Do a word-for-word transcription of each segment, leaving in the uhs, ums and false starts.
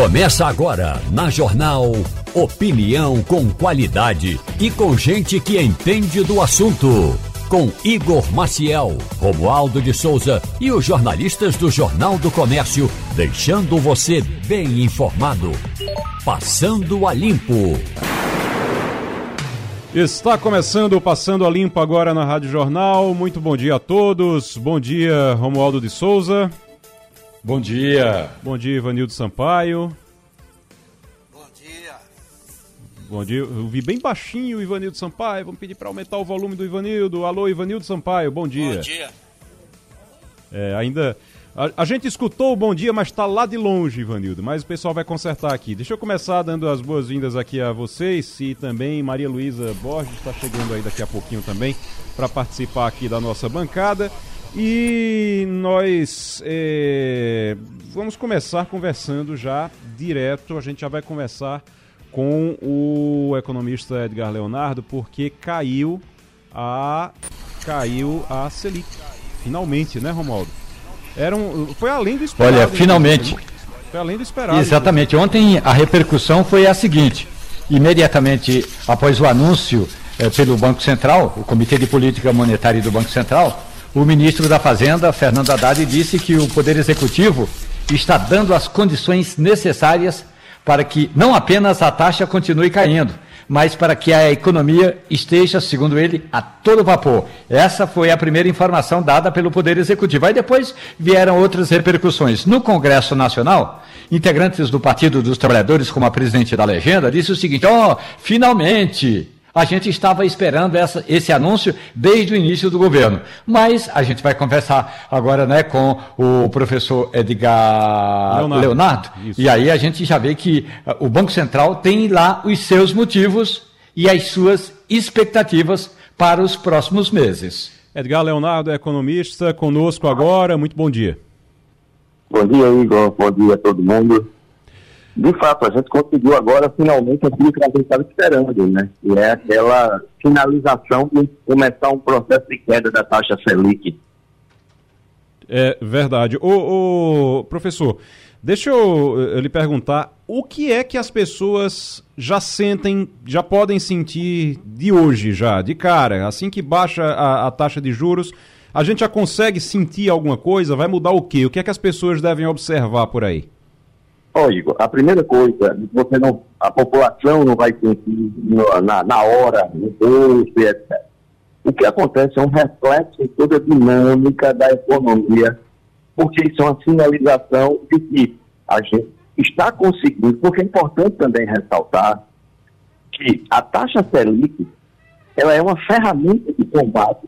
Começa agora, na Jornal, opinião com qualidade e com gente que entende do assunto. Com Igor Maciel, Romualdo de Souza e os jornalistas do Jornal do Comércio, deixando você bem informado. Passando a Limpo. Está começando o Passando a Limpo agora na Rádio Jornal. Muito bom dia a todos. Bom dia, Romualdo de Souza. Bom dia. Bom dia, Ivanildo Sampaio. Bom dia. Bom dia. Eu vi bem baixinho o Ivanildo Sampaio. Vamos pedir para aumentar o volume do Ivanildo. Alô, Ivanildo Sampaio, bom dia. Bom dia. É, ainda... A, a gente escutou o bom dia, mas está lá de longe, Ivanildo. Mas o pessoal vai consertar aqui. Deixa eu começar dando as boas-vindas aqui a vocês e também Maria Luísa Borges está chegando aí daqui a pouquinho também para participar aqui da nossa bancada. E nós eh, vamos começar conversando já direto, a gente já vai conversar com o economista Edgar Leonardo, porque caiu a, caiu a Selic, finalmente, né, Romualdo? Era um, foi além do esperado. Olha, finalmente. Né? Foi além do esperado. Exatamente, né? Ontem a repercussão foi a seguinte, imediatamente após o anúncio eh, pelo Banco Central, o Comitê de Política Monetária do Banco Central, o ministro da Fazenda, Fernando Haddad, disse que o Poder Executivo está dando as condições necessárias para que não apenas a taxa continue caindo, mas para que a economia esteja, segundo ele, a todo vapor. Essa foi a primeira informação dada pelo Poder Executivo. Aí depois vieram outras repercussões. No Congresso Nacional, integrantes do Partido dos Trabalhadores, como a presidente da legenda, disse o seguinte: ó, finalmente... A gente estava esperando essa, esse anúncio desde o início do governo. Mas a gente vai conversar agora, né, com o professor Edgar Leonardo. Leonardo. E aí a gente já vê que o Banco Central tem lá os seus motivos e as suas expectativas para os próximos meses. Edgar Leonardo é economista, conosco agora. Muito bom dia. Bom dia, Igor. Bom dia a todo mundo. De fato, a gente conseguiu agora, finalmente, aquilo que a gente estava esperando, né? E é aquela finalização de começar um processo de queda da taxa Selic. É verdade. Ô, ô, professor, deixa eu, eu lhe perguntar, o que é que as pessoas já sentem, já podem sentir de hoje já, de cara? Assim que baixa a, a taxa de juros, a gente já consegue sentir alguma coisa? Vai mudar o quê? O que é que as pessoas devem observar por aí? Ó, Igor, a primeira coisa, você não, a população não vai sentir na, na hora, no bolso, etcétera. O que acontece é um reflexo em toda a dinâmica da economia, porque isso é uma sinalização de que a gente está conseguindo, porque é importante também ressaltar que a taxa Selic, ela é uma ferramenta de combate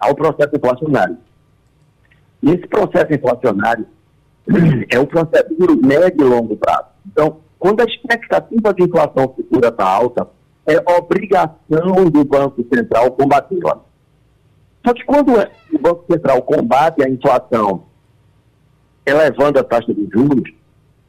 ao processo inflacionário. E esse processo inflacionário é um processo de médio e longo prazo. Então, quando a expectativa de inflação futura está alta, é obrigação do Banco Central combatê-la. Só que quando o Banco Central combate a inflação elevando a taxa de juros,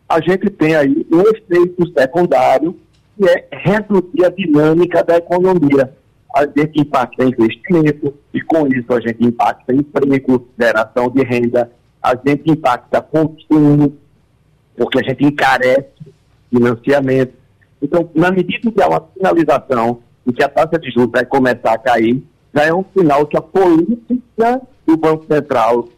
a gente tem aí um efeito secundário que é reduzir a dinâmica da economia. A gente impacta investimento e, com isso, a gente impacta emprego, geração de renda, a gente impacta consumo, porque a gente encarece financiamento. Então, na medida que há uma sinalização de que a taxa de juros vai começar a cair, já é um sinal que a política do Banco Central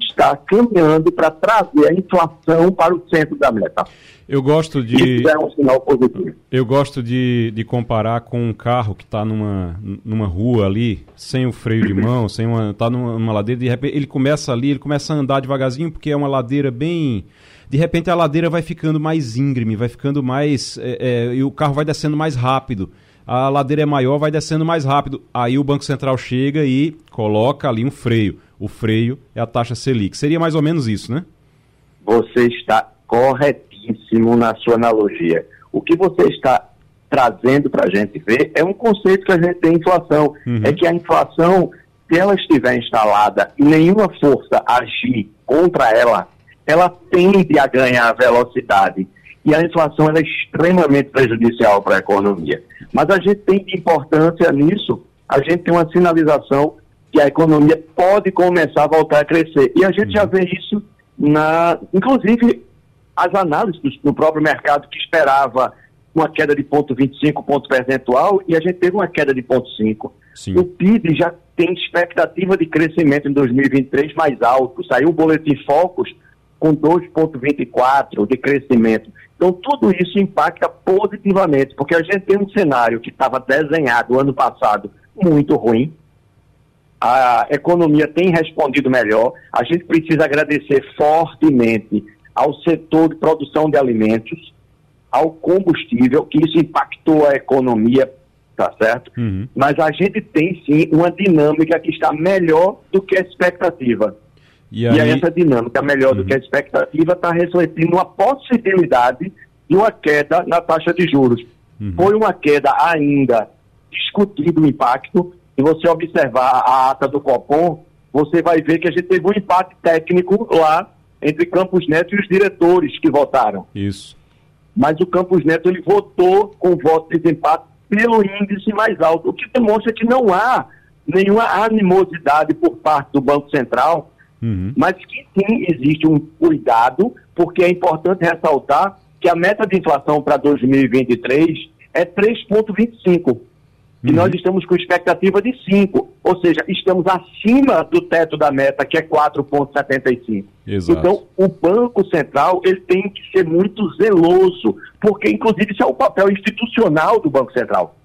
está caminhando para trazer a inflação para o centro da meta. Eu gosto de... Isso é um sinal positivo. Eu gosto de, de comparar com um carro que está numa, numa rua ali, sem o freio de mão, sem uma, tá numa, numa ladeira, de repente ele começa ali, ele começa a andar devagarzinho, porque é uma ladeira bem... De repente a ladeira vai ficando mais íngreme, vai ficando mais... É, é, e o carro vai descendo mais rápido. A ladeira é maior, vai descendo mais rápido. Aí o Banco Central chega e coloca ali um freio. O freio é a taxa Selic. Seria mais ou menos isso, né? Você está corretíssimo na sua analogia. O que você está trazendo para a gente ver é um conceito que a gente tem em inflação. Uhum. É que a inflação, se ela estiver instalada e nenhuma força agir contra ela, ela tende a ganhar velocidade. E a inflação ela é extremamente prejudicial para a economia. Mas a gente tem importância nisso. A gente tem uma sinalização que a economia pode começar a voltar a crescer. E a gente já vê isso, na, inclusive, as análises do próprio mercado, que esperava uma queda de zero vírgula vinte e cinco ponto percentual, e a gente teve uma queda de zero vírgula cinco. O P I B já tem expectativa de crescimento em dois mil e vinte e três mais alto. Saiu o boletim Focus com dois vírgula vinte e quatro de crescimento. Então, tudo isso impacta positivamente, porque a gente tem um cenário que estava desenhado ano passado muito ruim. A economia tem respondido melhor. A gente precisa agradecer fortemente ao setor de produção de alimentos, ao combustível, que isso impactou a economia, tá certo? Uhum. Mas a gente tem, sim, uma dinâmica que está melhor do que a expectativa. E aí, e aí essa dinâmica melhor uhum. do que a expectativa está refletindo uma possibilidade de uma queda na taxa de juros. Uhum. Foi uma queda ainda discutido o impacto. Se você observar a ata do Copom, você vai ver que a gente teve um empate técnico lá entre Campos Neto e os diretores que votaram. Isso. Mas o Campos Neto, ele votou com voto de desempate pelo índice mais alto, o que demonstra que não há nenhuma animosidade por parte do Banco Central, uhum. mas que sim existe um cuidado, porque é importante ressaltar que a meta de inflação para dois mil e vinte e três é três vírgula vinte e cinco. E nós estamos com expectativa de cinco, ou seja, estamos acima do teto da meta, que é quatro vírgula setenta e cinco. Exato. Então, o Banco Central, ele tem que ser muito zeloso, porque, inclusive, isso é o papel institucional do Banco Central.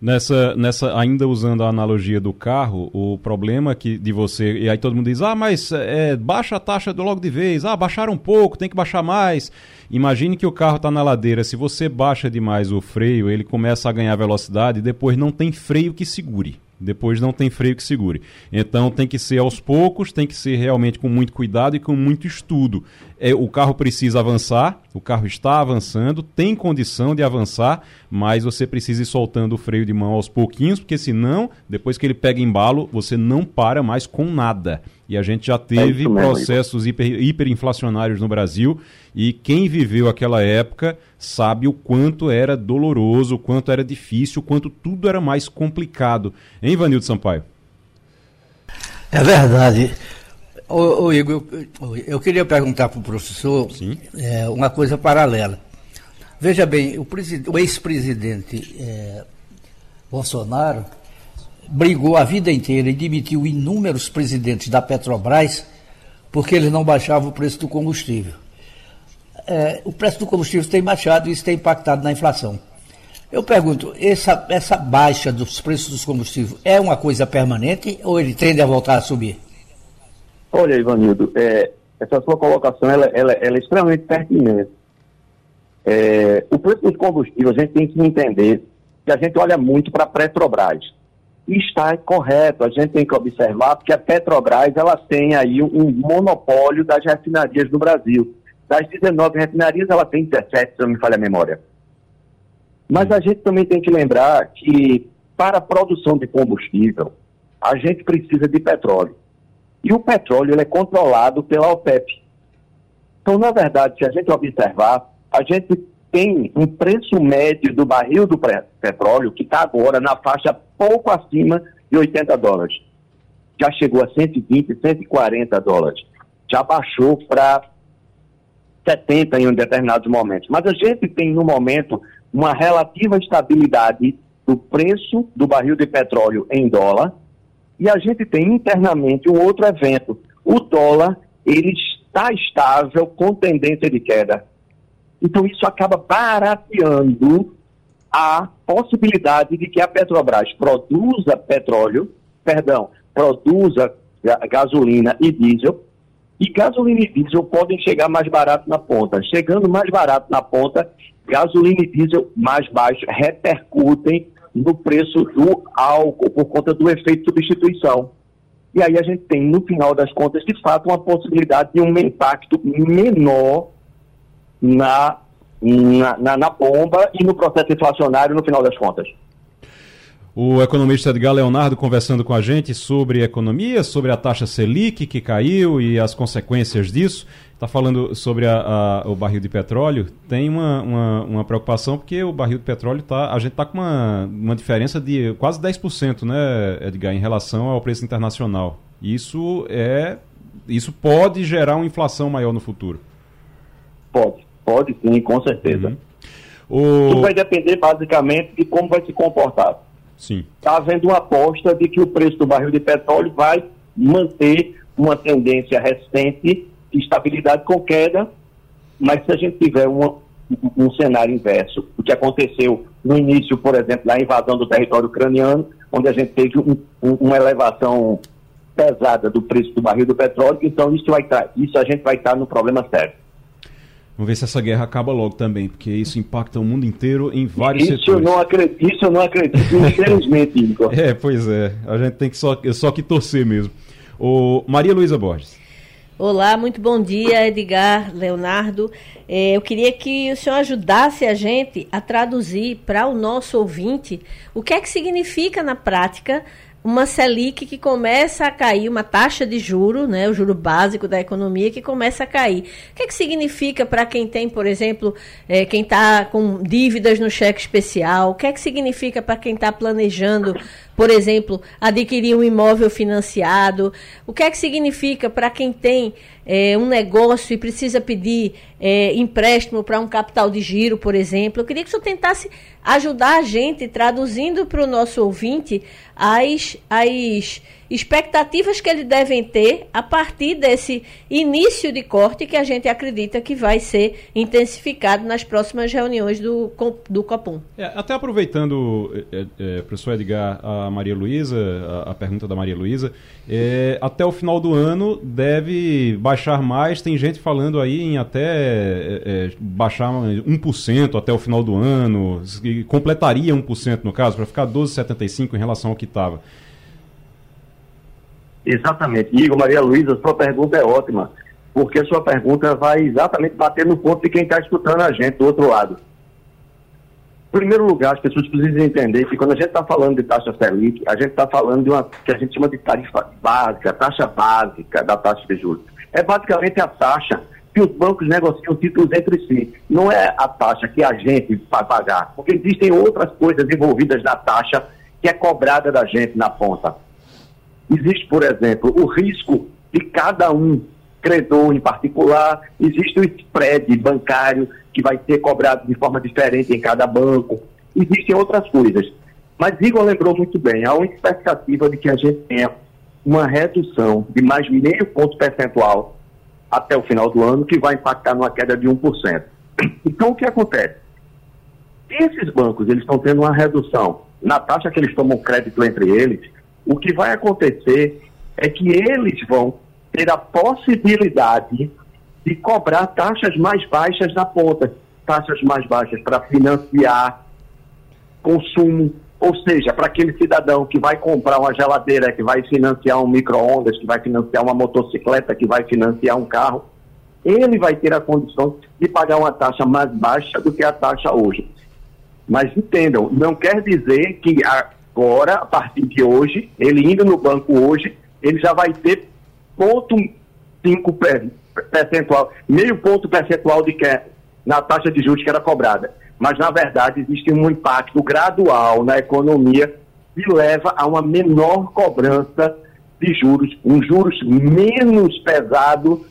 Nessa, nessa, ainda usando a analogia do carro, o problema que de você... E aí todo mundo diz, ah, mas é, baixa a taxa logo de vez. Ah, baixaram um pouco, tem que baixar mais. Imagine que o carro está na ladeira. Se você baixa demais o freio, ele começa a ganhar velocidade e depois não tem freio que segure. Depois não tem freio que segure. Então tem que ser aos poucos, tem que ser realmente com muito cuidado e com muito estudo. É, o carro precisa avançar, o carro está avançando, tem condição de avançar, mas você precisa ir soltando o freio de mão aos pouquinhos, porque senão, depois que ele pega embalo, você não para mais com nada. E a gente já teve é processos hiper, hiperinflacionários no Brasil, e quem viveu aquela época sabe o quanto era doloroso, o quanto era difícil, o quanto tudo era mais complicado. Hein, Ivanildo Sampaio? É verdade. Ô, ô Igor, eu, eu queria perguntar para o professor é, uma coisa paralela. Veja bem, o, o ex-presidente é, Bolsonaro brigou a vida inteira e demitiu inúmeros presidentes da Petrobras porque eles não baixavam o preço do combustível. É, o preço do combustível tem baixado e isso tem impactado na inflação. Eu pergunto, essa, essa baixa dos preços dos combustíveis é uma coisa permanente ou ele tende a voltar a subir? Olha, Ivanildo, é, essa sua colocação ela, ela, ela é extremamente pertinente. É, o preço dos combustíveis, a gente tem que entender que a gente olha muito para a Petrobras. Está correto, a gente tem que observar, porque a Petrobras ela tem aí um monopólio das refinarias no Brasil. Das dezenove refinarias, ela tem dezessete, se não me falha a memória. Mas a gente também tem que lembrar que, para a produção de combustível, a gente precisa de petróleo. E o petróleo ele é controlado pela OPEP. Então, na verdade, se a gente observar, a gente tem um preço médio do barril do petróleo, que está agora na faixa pouco acima de oitenta dólares. Já chegou a cento e vinte, cento e quarenta dólares. Já baixou para setenta em um determinado momento. Mas a gente tem, no momento, uma relativa estabilidade do preço do barril de petróleo em dólar, e a gente tem internamente um outro evento. O dólar, ele está estável com tendência de queda. Então, isso acaba barateando a possibilidade de que a Petrobras produza petróleo, perdão, produza gasolina e diesel, e gasolina e diesel podem chegar mais barato na ponta. Chegando mais barato na ponta, gasolina e diesel mais baixos repercutem no preço do álcool por conta do efeito de substituição. E aí a gente tem, no final das contas, de fato, uma possibilidade de um impacto menor Na, na, na, na bomba e no processo inflacionário no final das contas. O economista Edgar Leonardo conversando com a gente sobre economia, sobre a taxa Selic que caiu e as consequências disso. Está falando sobre a, a, o barril de petróleo. Tem uma, uma, uma preocupação porque o barril de petróleo tá, a gente está com uma, uma diferença de quase dez por cento, né, Edgar, em relação ao preço internacional. Isso, é, isso pode gerar uma inflação maior no futuro. Pode, pode sim, com certeza. Uhum. O... Isso vai depender basicamente de como vai se comportar. Sim. Está havendo uma aposta de que o preço do barril de petróleo vai manter uma tendência recente de estabilidade com queda, mas se a gente tiver uma, um cenário inverso, o que aconteceu no início, por exemplo, da invasão do território ucraniano, onde a gente teve um, um, uma elevação pesada do preço do barril do petróleo, então isso, vai tra- isso a gente vai estar num problema sério. Vamos ver se essa guerra acaba logo também, porque isso impacta o mundo inteiro em vários isso setores. Eu não acredito, isso eu não acredito, infelizmente, Igor. É, pois é, a gente tem que só, só que torcer mesmo. Ô, Maria Luísa Borges. Olá, muito bom dia, Edgar, Leonardo. É, eu queria que o senhor ajudasse a gente a traduzir para o nosso ouvinte o que é que significa na prática uma Selic que começa a cair, uma taxa de juro, né, o juro básico da economia que começa a cair. O que é que significa para quem tem, por exemplo, é, quem está com dívidas no cheque especial? O que é que significa para quem está planejando, por exemplo, adquirir um imóvel financiado? O que é que significa para quem tem é, um negócio e precisa pedir é, empréstimo para um capital de giro, por exemplo? Eu queria que o senhor tentasse ajudar a gente, traduzindo para o nosso ouvinte as, as expectativas que ele deve ter a partir desse início de corte que a gente acredita que vai ser intensificado nas próximas reuniões do, do Copom. É, até aproveitando, é, é, professor Edgar, a Maria Luísa, a, a pergunta da Maria Luísa, é, até o final do ano deve baixar mais, tem gente falando aí em até é, é, baixar um por cento até o final do ano, completaria um por cento no caso, para ficar doze vírgula setenta e cinco por cento em relação ao que estava. Exatamente. Igor, Maria Luísa, sua pergunta é ótima, porque a sua pergunta vai exatamente bater no ponto de quem está escutando a gente do outro lado. Em primeiro lugar, as pessoas precisam entender que quando a gente está falando de taxa Selic, a gente está falando de uma que a gente chama de tarifa básica, taxa básica da taxa de juros. É basicamente a taxa que os bancos negociam títulos entre si. Não é a taxa que a gente vai pagar, porque existem outras coisas envolvidas na taxa que é cobrada da gente na ponta. Existe, por exemplo, o risco de cada um credor em particular, existe o spread bancário que vai ser cobrado de forma diferente em cada banco, existem outras coisas. Mas Igor lembrou muito bem, há uma expectativa de que a gente tenha uma redução de mais meio ponto percentual até o final do ano, que vai impactar numa queda de um por cento. Então, o que acontece? Esses bancos, eles estão tendo uma redução na taxa que eles tomam crédito entre eles. O que vai acontecer é que eles vão ter a possibilidade de cobrar taxas mais baixas na ponta, taxas mais baixas para financiar consumo, ou seja, para aquele cidadão que vai comprar uma geladeira, que vai financiar um micro-ondas, que vai financiar uma motocicleta, que vai financiar um carro, ele vai ter a condição de pagar uma taxa mais baixa do que a taxa hoje. Mas entendam, não quer dizer que a agora, a partir de hoje, ele indo no banco hoje, ele já vai ter zero vírgula cinco percentual, meio ponto percentual de queda na taxa de juros que era cobrada. Mas, na verdade, existe um impacto gradual na economia que leva a uma menor cobrança de juros, um juros menos pesado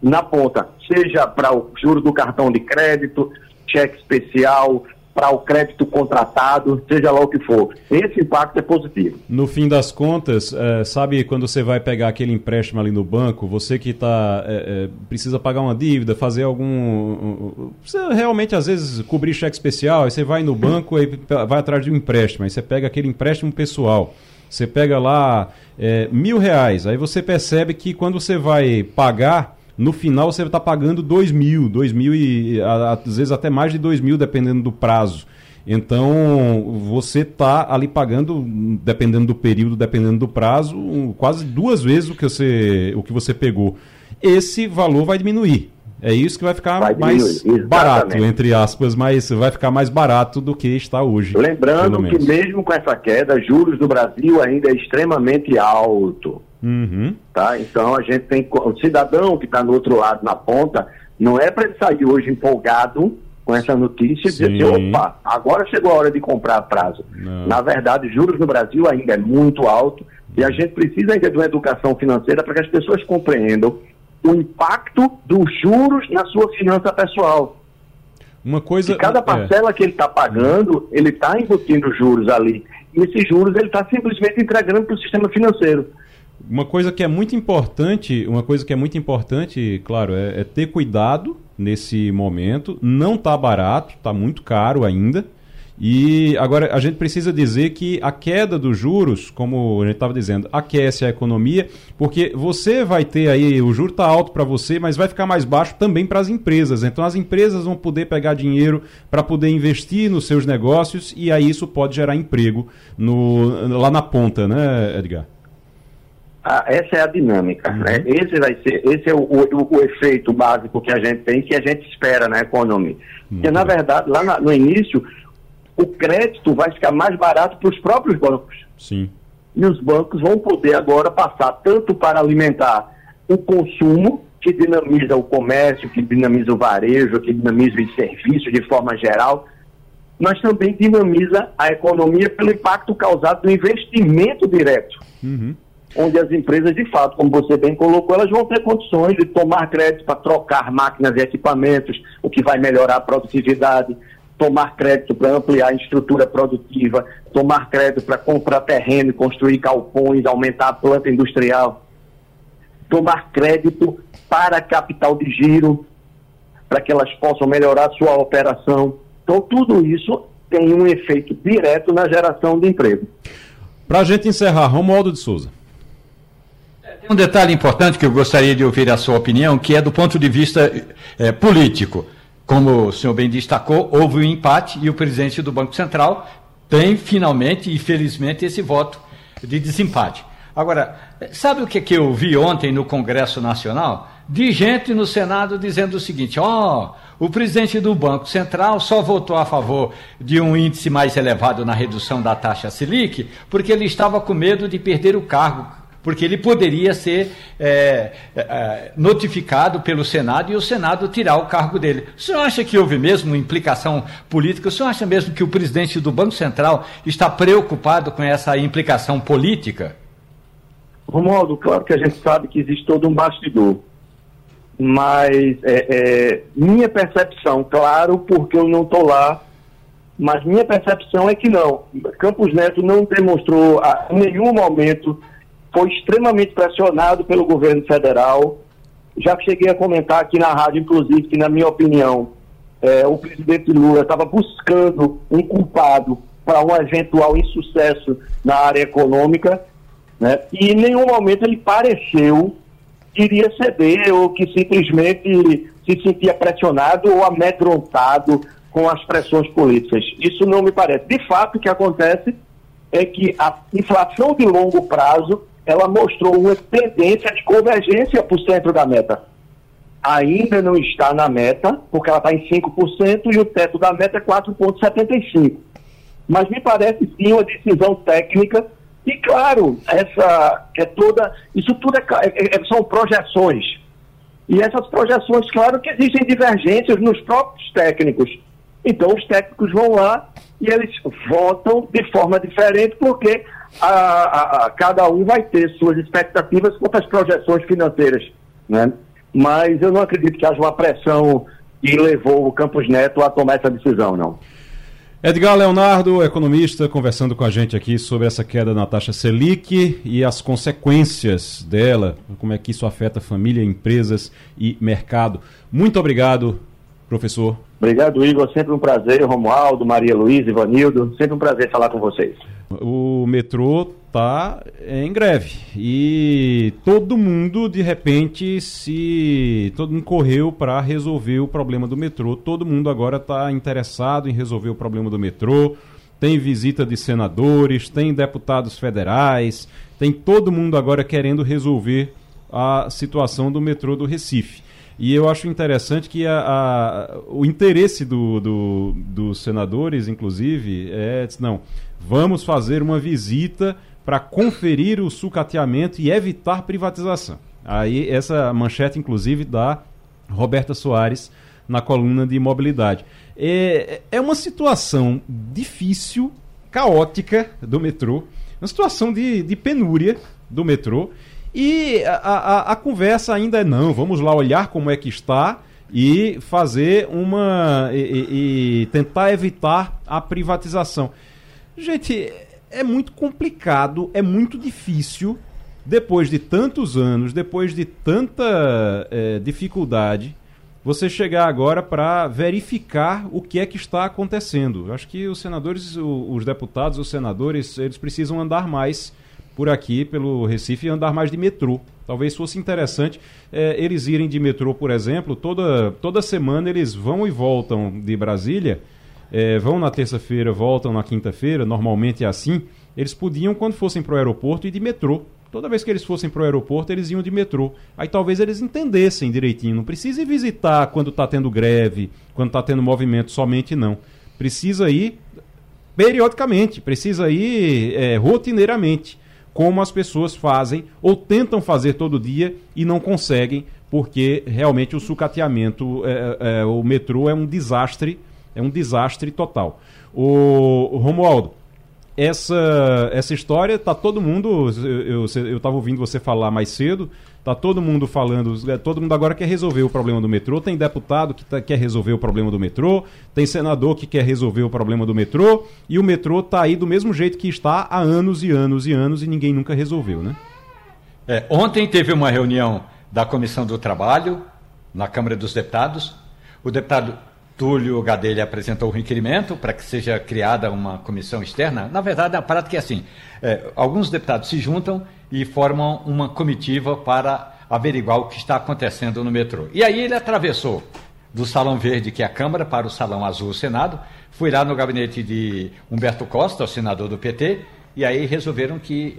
na ponta, seja para o juro do cartão de crédito, cheque especial, para o crédito contratado, seja lá o que for. Esse impacto é positivo. No fim das contas, é, sabe quando você vai pegar aquele empréstimo ali no banco, você que tá, é, é, precisa pagar uma dívida, fazer algum... Precisa realmente, às vezes, cobrir cheque especial, aí você vai no banco e vai atrás de um empréstimo, aí você pega aquele empréstimo pessoal, você pega lá é, mil reais, aí você percebe que quando você vai pagar, no final você está pagando dois mil, dois mil e às vezes até mais de dois mil, dependendo do prazo. Então você está ali pagando, dependendo do período, dependendo do prazo, quase duas vezes o que você, o que você pegou. Esse valor vai diminuir. É isso que vai ficar vai mais diminuir, barato, entre aspas, mas vai ficar mais barato do que está hoje. Lembrando que mesmo com essa queda, juros do Brasil ainda é extremamente alto. Uhum. Tá? Então a gente tem o cidadão que está no outro lado na ponta, não é para ele sair hoje empolgado com essa notícia e dizer, opa, agora chegou a hora de comprar a prazo. Não. Na verdade, juros no Brasil ainda é muito alto e a gente precisa ainda de uma educação financeira para que as pessoas compreendam o impacto dos juros na sua finança pessoal. Uma coisa... E cada parcela é. que ele está pagando, ele está embutindo juros ali. E esses juros ele está simplesmente entregando para o sistema financeiro. Uma coisa que é muito importante, uma coisa que é muito importante, claro, é, é ter cuidado nesse momento. Não está barato, está muito caro ainda. E agora a gente precisa dizer que a queda dos juros, como a gente estava dizendo, aquece a economia, porque você vai ter aí, o juro está alto para você, mas vai ficar mais baixo também para as empresas. Então as empresas vão poder pegar dinheiro para poder investir nos seus negócios e aí isso pode gerar emprego no, lá na ponta, né, Edgar? Ah, essa é a dinâmica, né? Esse vai ser, esse é o, o, o efeito básico que a gente tem, que a gente espera na economia. Muito porque, na verdade, lá na, no início... o crédito vai ficar mais barato para os próprios bancos. Sim. E os bancos vão poder agora passar tanto para alimentar o consumo, que dinamiza o comércio, que dinamiza o varejo, que dinamiza os serviços de forma geral, mas também dinamiza a economia pelo impacto causado do investimento direto. Uhum. Onde as empresas, de fato, como você bem colocou, elas vão ter condições de tomar crédito para trocar máquinas e equipamentos, o que vai melhorar a produtividade, tomar crédito para ampliar a estrutura produtiva, tomar crédito para comprar terreno, construir galpões, aumentar a planta industrial, tomar crédito para capital de giro, para que elas possam melhorar sua operação. Então, tudo isso tem um efeito direto na geração de emprego. Para a gente encerrar, Romualdo de Souza. Tem um detalhe importante que eu gostaria de ouvir a sua opinião, que é do ponto de vista é, político. Como o senhor bem destacou, houve um empate e o presidente do Banco Central tem finalmente e felizmente esse voto de desempate. Agora, sabe o que, que eu vi ontem no Congresso Nacional? De gente no Senado dizendo o seguinte, ó, oh, o presidente do Banco Central só votou a favor de um índice mais elevado na redução da taxa Selic porque ele estava com medo de perder o cargo, porque ele poderia ser é, é, notificado pelo Senado e o Senado tirar o cargo dele. O senhor acha que houve mesmo implicação política? O senhor acha mesmo que o presidente do Banco Central está preocupado com essa implicação política? Romualdo, claro que a gente sabe que existe todo um bastidor, mas é, é, minha percepção, claro, porque eu não estou lá, mas minha percepção é que não. Campos Neto não demonstrou a nenhum momento... Foi extremamente pressionado pelo governo federal. Já cheguei a comentar aqui na rádio, inclusive, que, na minha opinião, é, o presidente Lula estava buscando um culpado para um eventual insucesso na área econômica, né? E em nenhum momento ele pareceu que iria ceder ou que simplesmente se sentia pressionado ou amedrontado com as pressões políticas. Isso não me parece. De fato, o que acontece é que a inflação de longo prazo ela mostrou uma tendência de convergência para o centro da meta. Ainda não está na meta, porque ela está em cinco por cento e o teto da meta é quatro vírgula setenta e cinco por cento. Mas me parece sim uma decisão técnica e, claro, essa é toda, isso tudo é, é, são projeções. E essas projeções, claro, que existem divergências nos próprios técnicos. Então os técnicos vão lá e eles votam de forma diferente porque... A, a, a, cada um vai ter suas expectativas quanto às projeções financeiras, né? Mas eu não acredito que haja uma pressão que levou o Campos Neto a tomar essa decisão, não. Edgar Leonardo, economista, conversando com a gente aqui sobre essa queda na taxa Selic e as consequências dela, como é que isso afeta família, empresas e mercado. Muito obrigado, professor. Obrigado, Igor. Sempre um prazer, Romualdo, Maria Luísa, Ivanildo. Sempre um prazer falar com vocês. O metrô está em greve e todo mundo, de repente, se todo mundo correu para resolver o problema do metrô. Todo mundo agora está interessado em resolver o problema do metrô. Tem visita de senadores, tem deputados federais, tem todo mundo agora querendo resolver a situação do metrô do Recife. E eu acho interessante que a, a, o interesse do, do, dos senadores, inclusive, é... Não, vamos fazer uma visita para conferir o sucateamento e evitar privatização. Aí essa manchete, inclusive, da Roberta Soares na coluna de mobilidade. É, é uma situação difícil, caótica do metrô, uma situação de, de penúria do metrô. E a, a, a conversa ainda é não, vamos lá olhar como é que está e fazer uma... e, e tentar evitar a privatização. Gente, é muito complicado, é muito difícil, depois de tantos anos, depois de tanta é, dificuldade, você chegar agora para verificar o que é que está acontecendo. Eu acho que os senadores, os deputados, os senadores, eles precisam andar mais por aqui, pelo Recife, e andar mais de metrô. Talvez fosse interessante é, eles irem de metrô, por exemplo, toda, toda semana eles vão e voltam de Brasília, é, vão na terça-feira, voltam na quinta-feira, normalmente é assim. Eles podiam, quando fossem para o aeroporto, ir de metrô. Toda vez que eles fossem para o aeroporto, eles iam de metrô. Aí talvez eles entendessem direitinho. Não precisa ir visitar quando está tendo greve, quando está tendo movimento, somente não. Precisa ir periodicamente, precisa ir é, rotineiramente, como as pessoas fazem ou tentam fazer todo dia e não conseguem, porque realmente o sucateamento, é, é, o metrô é um desastre, é um desastre total. O, o Romualdo, Essa, essa história, tá todo mundo, eu estava ouvindo você falar mais cedo, tá todo mundo falando, todo mundo agora quer resolver o problema do metrô, tem deputado que tá, quer resolver o problema do metrô, tem senador que quer resolver o problema do metrô, e o metrô tá aí do mesmo jeito que está há anos e anos e anos e ninguém nunca resolveu, né? É, ontem teve uma reunião da Comissão do Trabalho, na Câmara dos Deputados, o deputado Túlio Gadelha apresentou o requerimento para que seja criada uma comissão externa. Na verdade, a prática é assim, é, alguns deputados se juntam e formam uma comitiva para averiguar o que está acontecendo no metrô. E aí ele atravessou do Salão Verde, que é a Câmara, para o Salão Azul, o Senado, foi lá no gabinete de Humberto Costa, o senador do P T, e aí resolveram que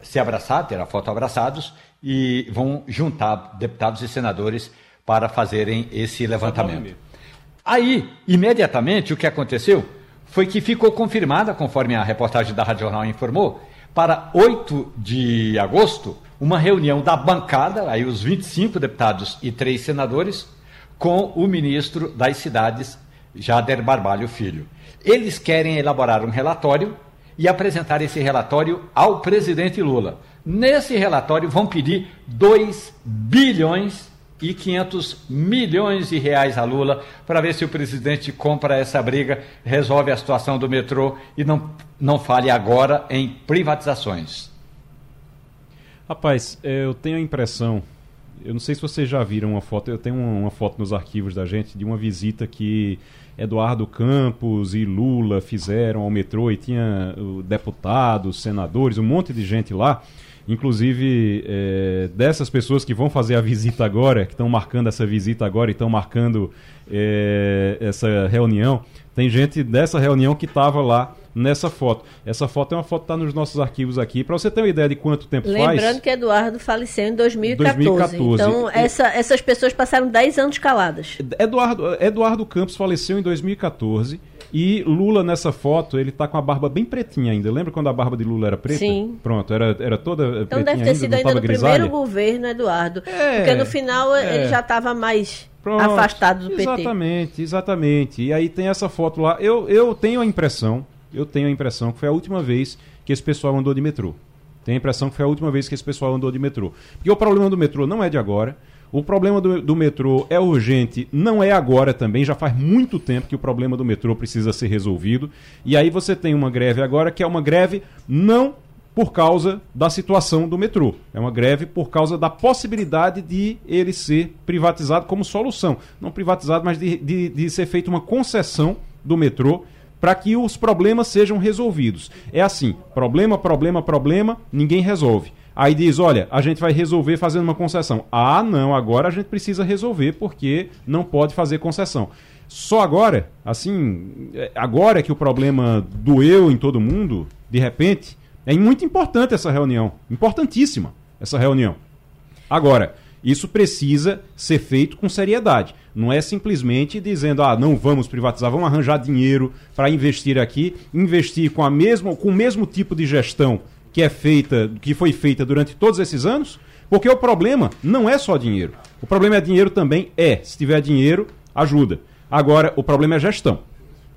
se abraçar, terá foto abraçados, e vão juntar deputados e senadores para fazerem esse levantamento. Aí, imediatamente, o que aconteceu foi que ficou confirmada, conforme a reportagem da Rádio Jornal informou, para oito de agosto, uma reunião da bancada, aí os vinte e cinco deputados e três senadores, com o ministro das Cidades, Jader Barbalho Filho. Eles querem elaborar um relatório e apresentar esse relatório ao presidente Lula. Nesse relatório vão pedir dois bilhões e quinhentos milhões de reais a Lula, para ver se o presidente compra essa briga, resolve a situação do metrô e não, não fale agora em privatizações. Rapaz, eu tenho a impressão, eu não sei se vocês já viram uma foto, eu tenho uma foto nos arquivos da gente de uma visita que Eduardo Campos e Lula fizeram ao metrô e tinha deputados, senadores, um monte de gente lá. Inclusive, é, dessas pessoas que vão fazer a visita agora, que estão marcando essa visita agora e estão marcando é, essa reunião, tem gente dessa reunião que estava lá nessa foto. Essa foto é uma foto que está nos nossos arquivos aqui, para você ter uma ideia de quanto tempo Lembrando faz. Lembrando que Eduardo faleceu em dois mil e quatorze Então, essa, essas pessoas passaram dez anos caladas. Eduardo, Eduardo Campos faleceu em dois mil e quatorze E Lula, nessa foto, ele tá com a barba bem pretinha ainda. Lembra quando a barba de Lula era preta? Sim. Pronto, era, era toda então pretinha. Então deve ter sido ainda, ainda no grisalha. Primeiro governo, Eduardo. É, porque no final é. ele já estava mais Pronto, afastado do P T. Exatamente, exatamente. E aí tem essa foto lá. Eu, eu tenho a impressão, eu tenho a impressão que foi a última vez que esse pessoal andou de metrô. Tenho a impressão que foi a última vez que esse pessoal andou de metrô. Porque o problema do metrô não é de agora. O problema do, do metrô é urgente, não é agora também, já faz muito tempo que o problema do metrô precisa ser resolvido. E aí você tem uma greve agora que é uma greve não por causa da situação do metrô. É uma greve por causa da possibilidade de ele ser privatizado como solução. Não privatizado, mas de, de, de ser feita uma concessão do metrô para que os problemas sejam resolvidos. É assim, problema, problema, problema, ninguém resolve. Aí diz, olha, a gente vai resolver fazendo uma concessão. Ah, não, agora a gente precisa resolver porque não pode fazer concessão. Só agora, assim, agora que o problema doeu em todo mundo, de repente, é muito importante essa reunião, importantíssima essa reunião. Agora, isso precisa ser feito com seriedade. Não é simplesmente dizendo, ah, não vamos privatizar, vamos arranjar dinheiro para investir aqui, investir com a mesma, com o mesmo tipo de gestão que é feita, que foi feita durante todos esses anos, porque o problema não é só dinheiro. O problema é dinheiro também, é. Se tiver dinheiro, ajuda. Agora, o problema é gestão.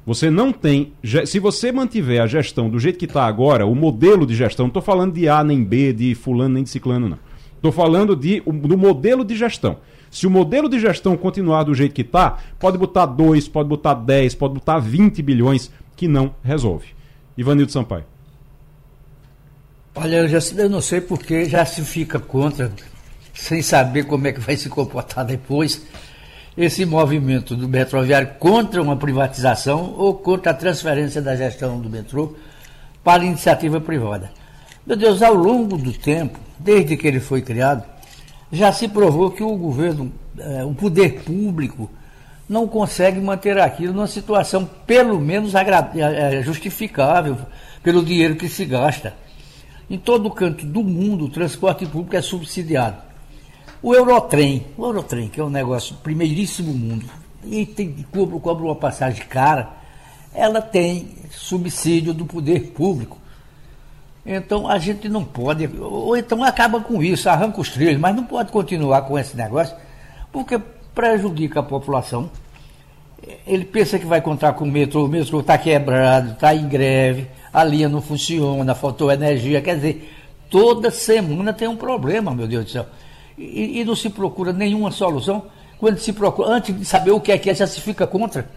Você não tem... Se você mantiver a gestão do jeito que está agora, o modelo de gestão, não estou falando de A nem B, de fulano nem de ciclano, não. Estou falando de, do modelo de gestão. Se o modelo de gestão continuar do jeito que está, pode botar dois, pode botar dez, pode botar vinte bilhões, que não resolve. Ivanildo Sampaio. Olha, eu, já, eu não sei porque já se fica contra, sem saber como é que vai se comportar depois, esse movimento do metroviário contra uma privatização ou contra a transferência da gestão do metrô para a iniciativa privada. Meu Deus, ao longo do tempo, desde que ele foi criado, já se provou que o governo, eh, o poder público, não consegue manter aquilo numa situação pelo menos agra- justificável pelo dinheiro que se gasta. Em todo canto do mundo, o transporte público é subsidiado. O Eurotrem, o Eurotrem, que é um negócio primeiríssimo mundo, e tem, cobra, cobra uma passagem cara, ela tem subsídio do poder público. Então a gente não pode, ou então acaba com isso, arranca os trilhos, mas não pode continuar com esse negócio, porque prejudica a população. Ele pensa que vai contar com o metrô, o metrô está quebrado, está em greve, a linha não funciona, faltou energia, quer dizer, toda semana tem um problema, meu Deus do céu. E, e não se procura nenhuma solução, quando se procura, antes de saber o que é que é, já se fica contra.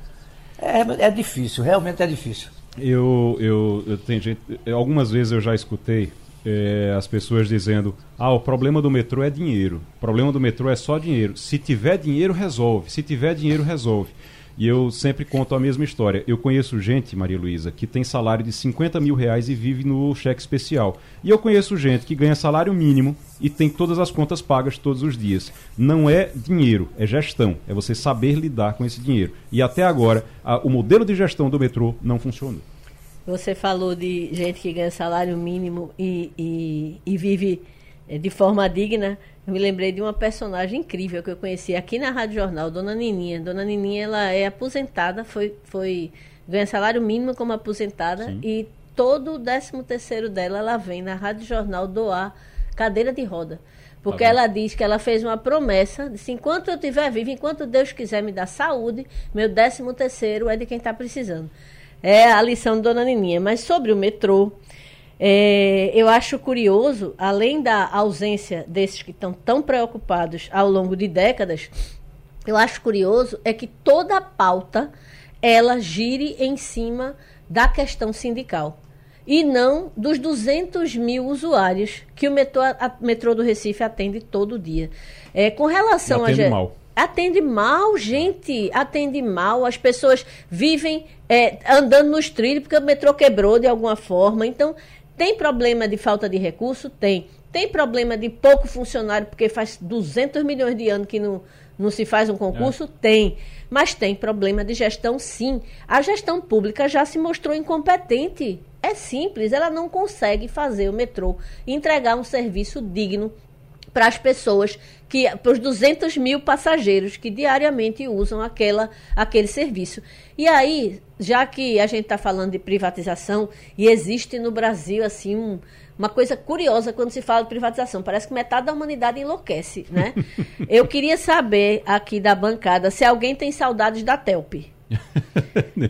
É, é difícil, realmente é difícil. Eu, eu, eu tenho gente, algumas vezes eu já escutei é, as pessoas dizendo: ah, o problema do metrô é dinheiro, o problema do metrô é só dinheiro, se tiver dinheiro resolve, se tiver dinheiro resolve. E eu sempre conto a mesma história. Eu conheço gente, Maria Luísa, que tem salário de cinquenta mil reais e vive no cheque especial. E eu conheço gente que ganha salário mínimo e tem todas as contas pagas todos os dias. Não é dinheiro, é gestão. É você saber lidar com esse dinheiro. E até agora, a, o modelo de gestão do metrô não funcionou. Você falou de gente que ganha salário mínimo e, e, e vive de forma digna. Eu me lembrei de uma personagem incrível que eu conheci aqui na Rádio Jornal, Dona Nininha. Dona Nininha, ela é aposentada, foi, foi, ganha salário mínimo como aposentada. Sim. E todo o décimo terceiro dela, ela vem na Rádio Jornal doar cadeira de roda. Porque tá, ela diz que ela fez uma promessa, disse, enquanto eu estiver viva, enquanto Deus quiser me dar saúde, meu décimo terceiro é de quem está precisando. É a lição de Dona Nininha. Mas sobre o metrô... É, eu acho curioso, além da ausência desses que estão tão preocupados ao longo de décadas, eu acho curioso é que toda a pauta ela gire em cima da questão sindical e não dos duzentos mil usuários que o metrô, a, metrô do Recife atende todo dia. É, com relação atende a... mal. Atende mal, gente, atende mal. As pessoas vivem é, andando nos trilhos porque o metrô quebrou de alguma forma. Então, tem problema de falta de recurso? Tem. Tem problema de pouco funcionário, porque faz duzentos milhões de anos que não, não se faz um concurso? É. Tem. Mas tem problema de gestão, sim. A gestão pública já se mostrou incompetente. É simples, ela não consegue fazer o metrô entregar um serviço digno para as pessoas, que, para os duzentos mil passageiros que diariamente usam aquela, aquele serviço. E aí, já que a gente está falando de privatização, e existe no Brasil assim, um, uma coisa curiosa quando se fala de privatização, parece que metade da humanidade enlouquece, né? Eu queria saber aqui da bancada se alguém tem saudades da T E L P.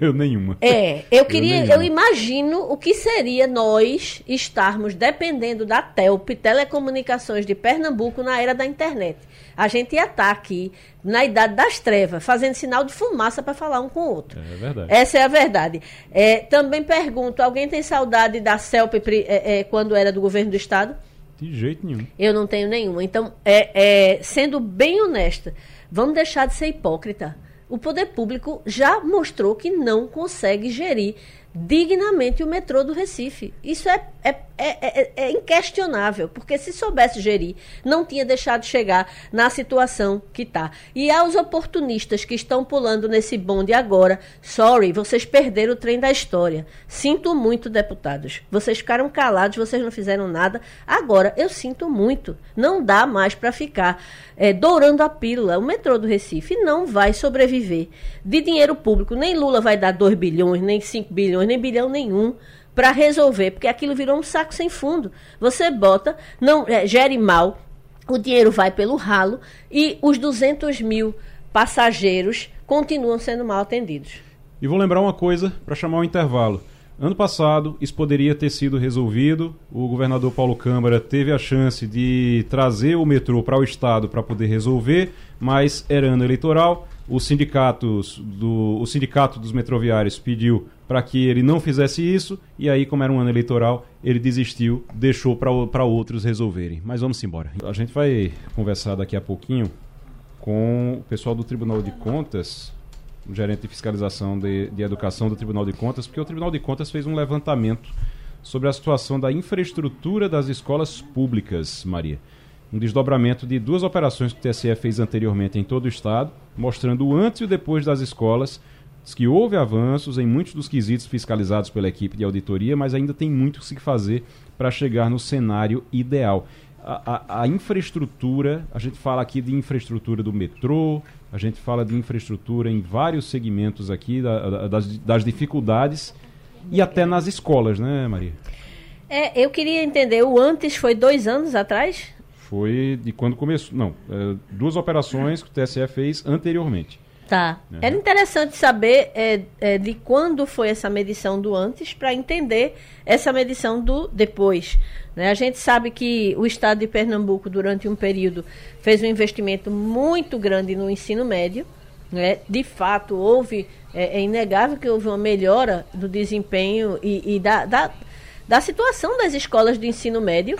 Eu nenhuma. É, eu queria, eu, eu imagino o que seria nós estarmos dependendo da T E L P, Telecomunicações de Pernambuco, na era da internet. A gente ia estar aqui na idade das trevas, fazendo sinal de fumaça para falar um com o outro. É verdade. Essa é a verdade. É, também pergunto, alguém tem saudade da C E L P é, é, quando era do governo do estado? De jeito nenhum. Eu não tenho nenhuma. Então, é, é, sendo bem honesta, vamos deixar de ser hipócrita. O poder público já mostrou que não consegue gerir dignamente o metrô do Recife. Isso é, é, é, é, é inquestionável, porque se soubesse gerir, não tinha deixado chegar na situação que está. E aos oportunistas que estão pulando nesse bonde agora, sorry, vocês perderam o trem da história. Sinto muito, deputados. Vocês ficaram calados, vocês não fizeram nada. Agora, eu sinto muito. Não dá mais para ficar é, dourando a pílula. O metrô do Recife não vai sobreviver. De dinheiro público, nem Lula vai dar dois bilhões, nem cinco bilhões, nem bilhão nenhum para resolver, porque aquilo virou um saco sem fundo. Você bota, não é, gere mal, o dinheiro vai pelo ralo e os duzentos mil passageiros continuam sendo mal atendidos. E vou lembrar uma coisa para chamar o intervalo. Ano passado, isso poderia ter sido resolvido. O governador Paulo Câmara teve a chance de trazer o metrô para o Estado para poder resolver, mas era ano eleitoral. Os sindicatos do, o sindicato dos metroviários pediu para que ele não fizesse isso, e aí, como era um ano eleitoral, ele desistiu, deixou para outros resolverem. Mas vamos embora. A gente vai conversar daqui a pouquinho com o pessoal do Tribunal de Contas, o gerente de fiscalização de, de educação do Tribunal de Contas, porque o Tribunal de Contas fez um levantamento sobre a situação da infraestrutura das escolas públicas, Maria. Um desdobramento de duas operações que o T S E fez anteriormente em todo o Estado, mostrando o antes e o depois das escolas. Diz que houve avanços em muitos dos quesitos fiscalizados pela equipe de auditoria, mas ainda tem muito que se fazer para chegar no cenário ideal. A, a, a infraestrutura, a gente fala aqui de infraestrutura do metrô, a gente fala de infraestrutura em vários segmentos aqui, da, da, das, das dificuldades e até nas escolas, né, Maria? É, eu queria entender, o antes foi dois anos atrás? Foi de quando começou, não, é, duas operações que o T S E fez anteriormente. Tá. Uhum. Era interessante saber é, é, de quando foi essa medição do antes para entender essa medição do depois. Né? A gente sabe que o Estado de Pernambuco, durante um período, fez um investimento muito grande no ensino médio. Né? De fato, houve, é, é inegável que houve uma melhora do desempenho e, e da, da, da situação das escolas de ensino médio,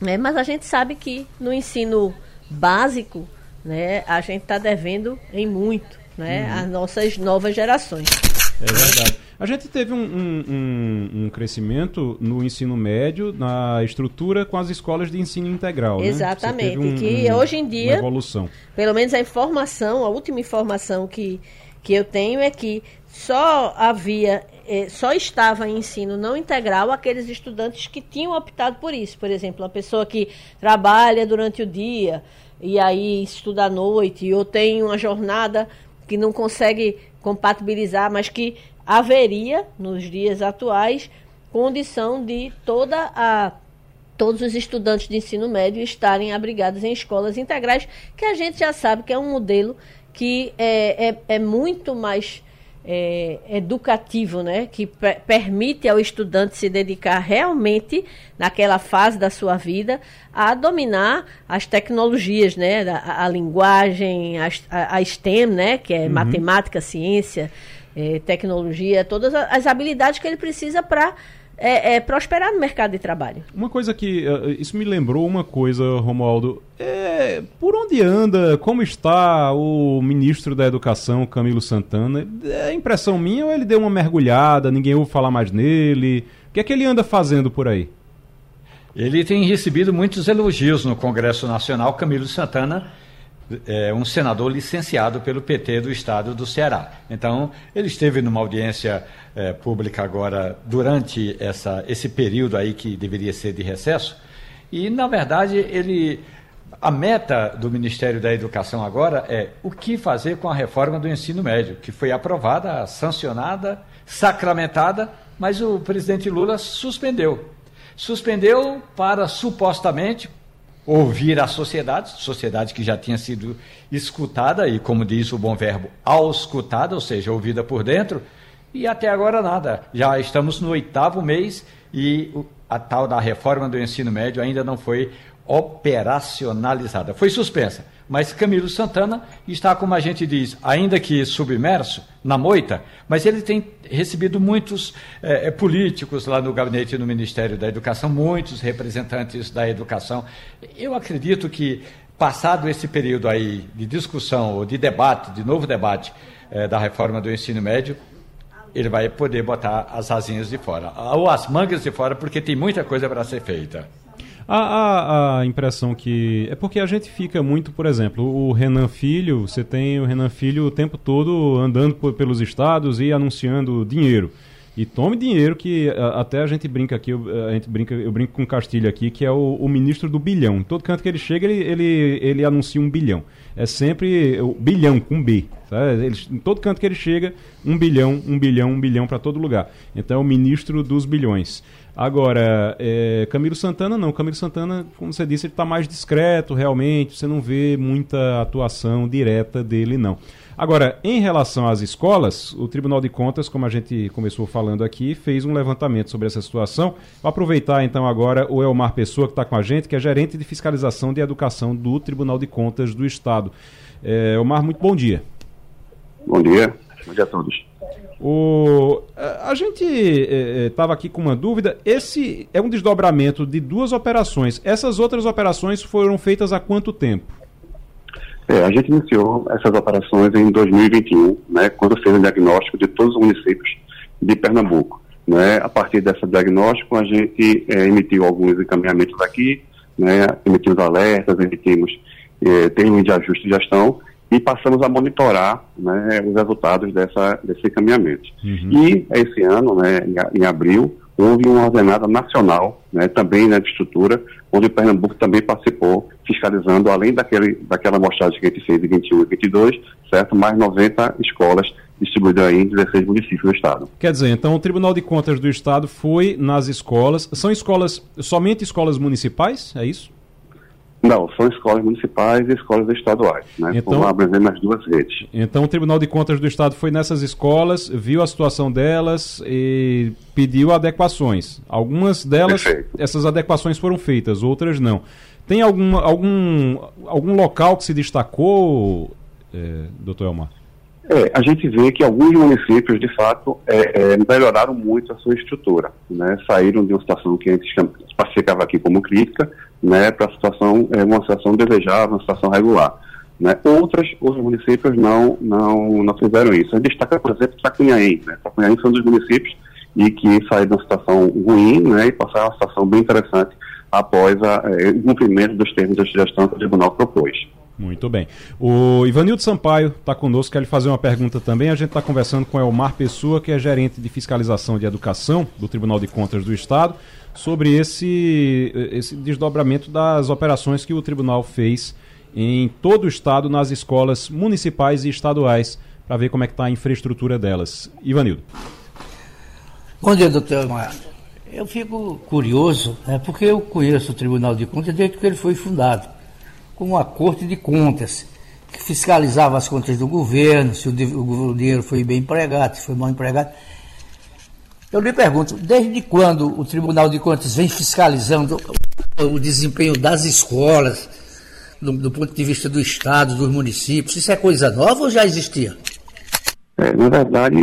né? Mas a gente sabe que no ensino básico, né, a gente está devendo em muito, né, uhum, as nossas novas gerações. É verdade. A gente teve um, um, um, um crescimento no ensino médio, na estrutura com as escolas de ensino integral. Exatamente, né? um, que um, hoje em dia, evolução. Pelo menos a informação, a última informação que, que eu tenho é que só havia, eh, só estava em ensino não integral aqueles estudantes que tinham optado por isso. Por exemplo, uma pessoa que trabalha durante o dia e aí estuda à noite, ou tem uma jornada que não consegue compatibilizar, mas que haveria, nos dias atuais, condição de toda a, todos os estudantes de ensino médio estarem abrigados em escolas integrais, que a gente já sabe que é um modelo que é, é, é muito mais é, educativo, né? Que per- permite ao estudante se dedicar realmente, naquela fase da sua vida, a dominar as tecnologias, né? A, a linguagem, a, a STEM, né? Que é uhum. matemática, ciência, eh, tecnologia, todas as habilidades que ele precisa para eh, eh, prosperar no mercado de trabalho. Uma coisa que... Isso me lembrou uma coisa, Romualdo. É, por onde anda, como está o ministro da Educação, Camilo Santana? É impressão minha ou ele deu uma mergulhada, ninguém ouve falar mais nele? O que é que ele anda fazendo por aí? Ele tem recebido muitos elogios no Congresso Nacional. Camilo Santana é um senador licenciado pelo P T do Estado do Ceará. Então, ele esteve numa audiência é, pública agora durante essa, esse período aí que deveria ser de recesso. E, na verdade, ele... A meta do Ministério da Educação agora é o que fazer com a reforma do ensino médio, que foi aprovada, sancionada, sacramentada, mas o presidente Lula suspendeu. Suspendeu para supostamente ouvir a sociedade, sociedade que já tinha sido escutada e, como diz o bom verbo, auscultada, ou seja, ouvida por dentro, e até agora nada. Já estamos no oitavo mês e a tal da reforma do ensino médio ainda não foi operacionalizada. Foi suspensa, mas Camilo Santana está, como a gente diz, ainda que submerso, na moita, mas ele tem recebido muitos eh, políticos lá no gabinete do Ministério da Educação, muitos representantes da educação. Eu acredito que, passado esse período aí de discussão ou de debate, de novo debate eh, da reforma do ensino médio, ele vai poder botar as asinhas de fora, ou as mangas de fora, porque tem muita coisa para ser feita. A, a, a impressão que... É porque a gente fica muito, por exemplo, o Renan Filho, você tem o Renan Filho o tempo todo andando por, pelos estados e anunciando dinheiro. E tome dinheiro que a, até a gente brinca aqui, a gente brinca, eu brinco com Castilho aqui, que é o, o ministro do bilhão. Todo canto que ele chega, ele, ele, ele anuncia um bilhão. É sempre o bilhão, com B. Sabe? Ele, em todo canto que ele chega, um bilhão, um bilhão, um bilhão para todo lugar. Então é o ministro dos bilhões. Agora, é, Camilo Santana não. Camilo Santana, como você disse, ele está mais discreto realmente, você não vê muita atuação direta dele, não. Agora, em relação às escolas, o Tribunal de Contas, como a gente começou falando aqui, fez um levantamento sobre essa situação. Vou aproveitar então agora o Elmar Pessoa, que está com a gente, que é gerente de fiscalização de educação do Tribunal de Contas do Estado. É, Elmar, muito bom dia. Bom dia. Bom dia a todos. O, a gente estava é, aqui com uma dúvida. Esse é um desdobramento de duas operações. Essas outras operações foram feitas há quanto tempo? É, a gente iniciou essas operações em dois mil e vinte e um, né, quando fez o diagnóstico de todos os municípios de Pernambuco. Né? A partir desse diagnóstico, a gente é, emitiu alguns encaminhamentos aqui, né, emitimos alertas, emitimos é, termos de ajuste de gestão, e passamos a monitorar, né, os resultados dessa, desse encaminhamento. Uhum. E esse ano, né, em abril, houve uma ordenada nacional, né, também na, né, estrutura, onde o Pernambuco também participou, fiscalizando, além daquele, daquela amostragem que a gente fez de vinte e um e vinte e dois, certo? Mais noventa escolas distribuídas aí em dezesseis municípios do Estado. Quer dizer, então o Tribunal de Contas do Estado foi nas escolas. São escolas, somente escolas municipais, é isso? Não, são escolas municipais e escolas estaduais, né? Então, abrangendo as duas redes. Então o Tribunal de Contas do Estado foi nessas escolas, viu a situação delas e pediu adequações. Algumas delas, Perfeito. essas adequações foram feitas, outras não. Tem algum, algum, algum local que se destacou, é, doutor Elmar? É, a gente vê que alguns municípios, de fato, é, é, melhoraram muito a sua estrutura, né? Saíram de uma situação que antes classificava aqui como crítica, né, para situação, é, uma situação desejável, uma situação regular. Né? Outras, outros municípios não, não, não fizeram isso. A gente destaca, por exemplo, Tracunhaém. Né? Tracunhaém foi um dos municípios e que saiu de uma situação ruim, né, e passaram a uma situação bem interessante após a, é, o cumprimento dos termos de gestão que o tribunal propôs. Muito bem. O Ivanildo Sampaio está conosco, quer lhe fazer uma pergunta também. A gente está conversando com o Elmar Pessoa, que é gerente de fiscalização de educação do Tribunal de Contas do Estado, sobre esse, esse desdobramento das operações que o tribunal fez em todo o Estado, nas escolas municipais e estaduais, para ver como é que está a infraestrutura delas. Ivanildo. Bom dia, doutor Elmar. Eu fico curioso, né, porque eu conheço o Tribunal de Contas desde que ele foi fundado, como a Corte de Contas, que fiscalizava as contas do governo, se o dinheiro foi bem empregado, se foi mal empregado. Eu lhe pergunto, desde quando o Tribunal de Contas vem fiscalizando o desempenho das escolas, do, do ponto de vista do Estado, dos municípios? Isso é coisa nova ou já existia? É, na verdade,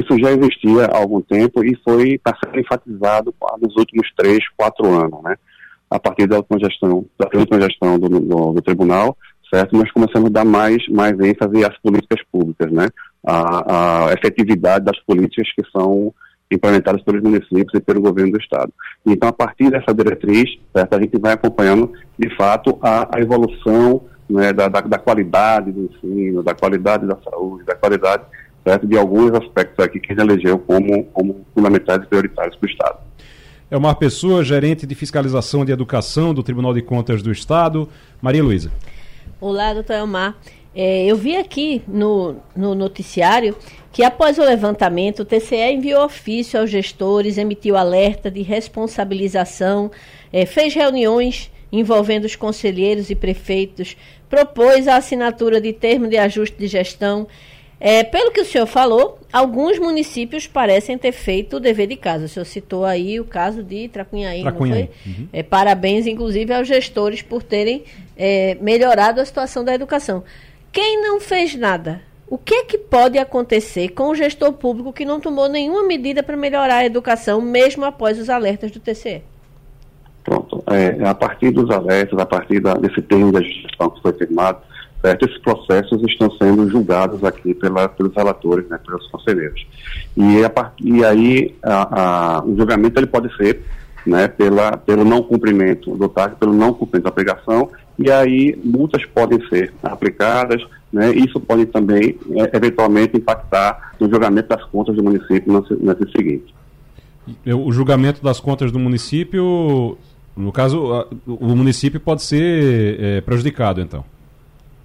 isso já existia há algum tempo e foi sendo enfatizado nos últimos três, quatro anos, né? A partir da última gestão, da última gestão do, do, do tribunal, certo? Nós começamos a dar mais, mais ênfase às políticas públicas, né? A, a efetividade das políticas que são implementadas pelos municípios e pelo governo do Estado. Então, a partir dessa diretriz, certo? A gente vai acompanhando, de fato, a, a evolução, né, da, da, da qualidade do ensino, da qualidade da saúde, da qualidade, certo? De alguns aspectos aqui que a gente elegeu como, como fundamentais e prioritários para o Estado. É Elmar Pessoa, gerente de fiscalização de educação do Tribunal de Contas do Estado. Maria Luísa. Olá, doutor Elmar. É, eu vi aqui no, no noticiário que após o levantamento, o T C E enviou ofício aos gestores, emitiu alerta de responsabilização, é, fez reuniões envolvendo os conselheiros e prefeitos, propôs a assinatura de termo de ajuste de gestão. É, pelo que o senhor falou, alguns municípios parecem ter feito o dever de casa. O senhor citou aí o caso de Tracunhaém, Tracunhaém. Não foi? Uhum. É, parabéns, inclusive, aos gestores por terem é, melhorado a situação da educação. Quem não fez nada, o que é que pode acontecer com o gestor público que não tomou nenhuma medida para melhorar a educação, mesmo após os alertas do T C E? Pronto. É, a partir dos alertas, a partir da, desse termo de gestão que foi firmado, certo? Esses processos estão sendo julgados aqui pela, pelos relatores, né, pelos conselheiros. E, a, e aí a, a, o julgamento ele pode ser, né, pela, pelo não cumprimento do T A C, pelo não cumprimento da aplicação, e aí multas podem ser aplicadas, né, e isso pode também, né, eventualmente impactar no julgamento das contas do município no, no ano seguinte. O julgamento das contas do município, no caso, o município pode ser é, prejudicado, então?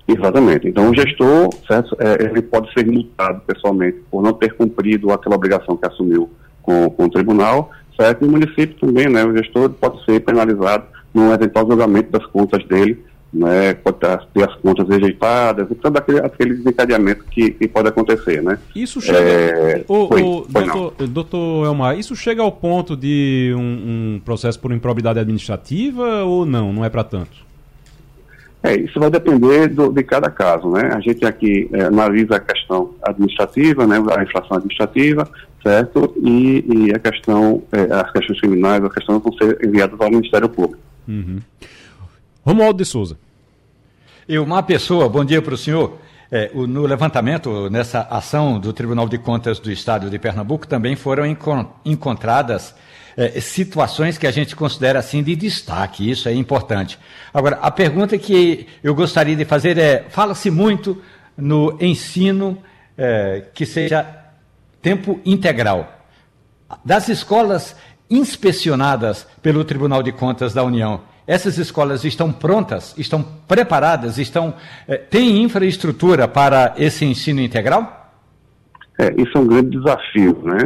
Exatamente. Então, o gestor, certo, ele pode ser multado pessoalmente por não ter cumprido aquela obrigação que assumiu com, com o tribunal, certo? E o município também, né? O gestor pode ser penalizado no eventual julgamento das contas dele, né, pode ter as contas rejeitadas, todo aquele, aquele desencadeamento que, que pode acontecer, né? Isso chega, é, o, foi, o, foi doutor, doutor Elmar, isso chega ao ponto de um, um processo por improbidade administrativa ou não? Não é para tanto? É, isso vai depender do, de cada caso, né? A gente aqui é, analisa a questão administrativa, né, a inflação administrativa, certo? E, e a questão, é, as questões criminais, as questões vão ser enviadas ao Ministério Público. Uhum. Romualdo de Souza. E uma pessoa, bom dia para o senhor. É, o, no levantamento, nessa ação do Tribunal de Contas do Estado de Pernambuco, também foram encont- encontradas é, situações que a gente considera assim de destaque, isso é importante. Agora, a pergunta que eu gostaria de fazer é, fala-se muito no ensino é, que seja tempo integral. Das escolas inspecionadas pelo Tribunal de Contas da União, essas escolas estão prontas, estão preparadas, estão, é, têm infraestrutura para esse ensino integral? É, isso é um grande desafio, né?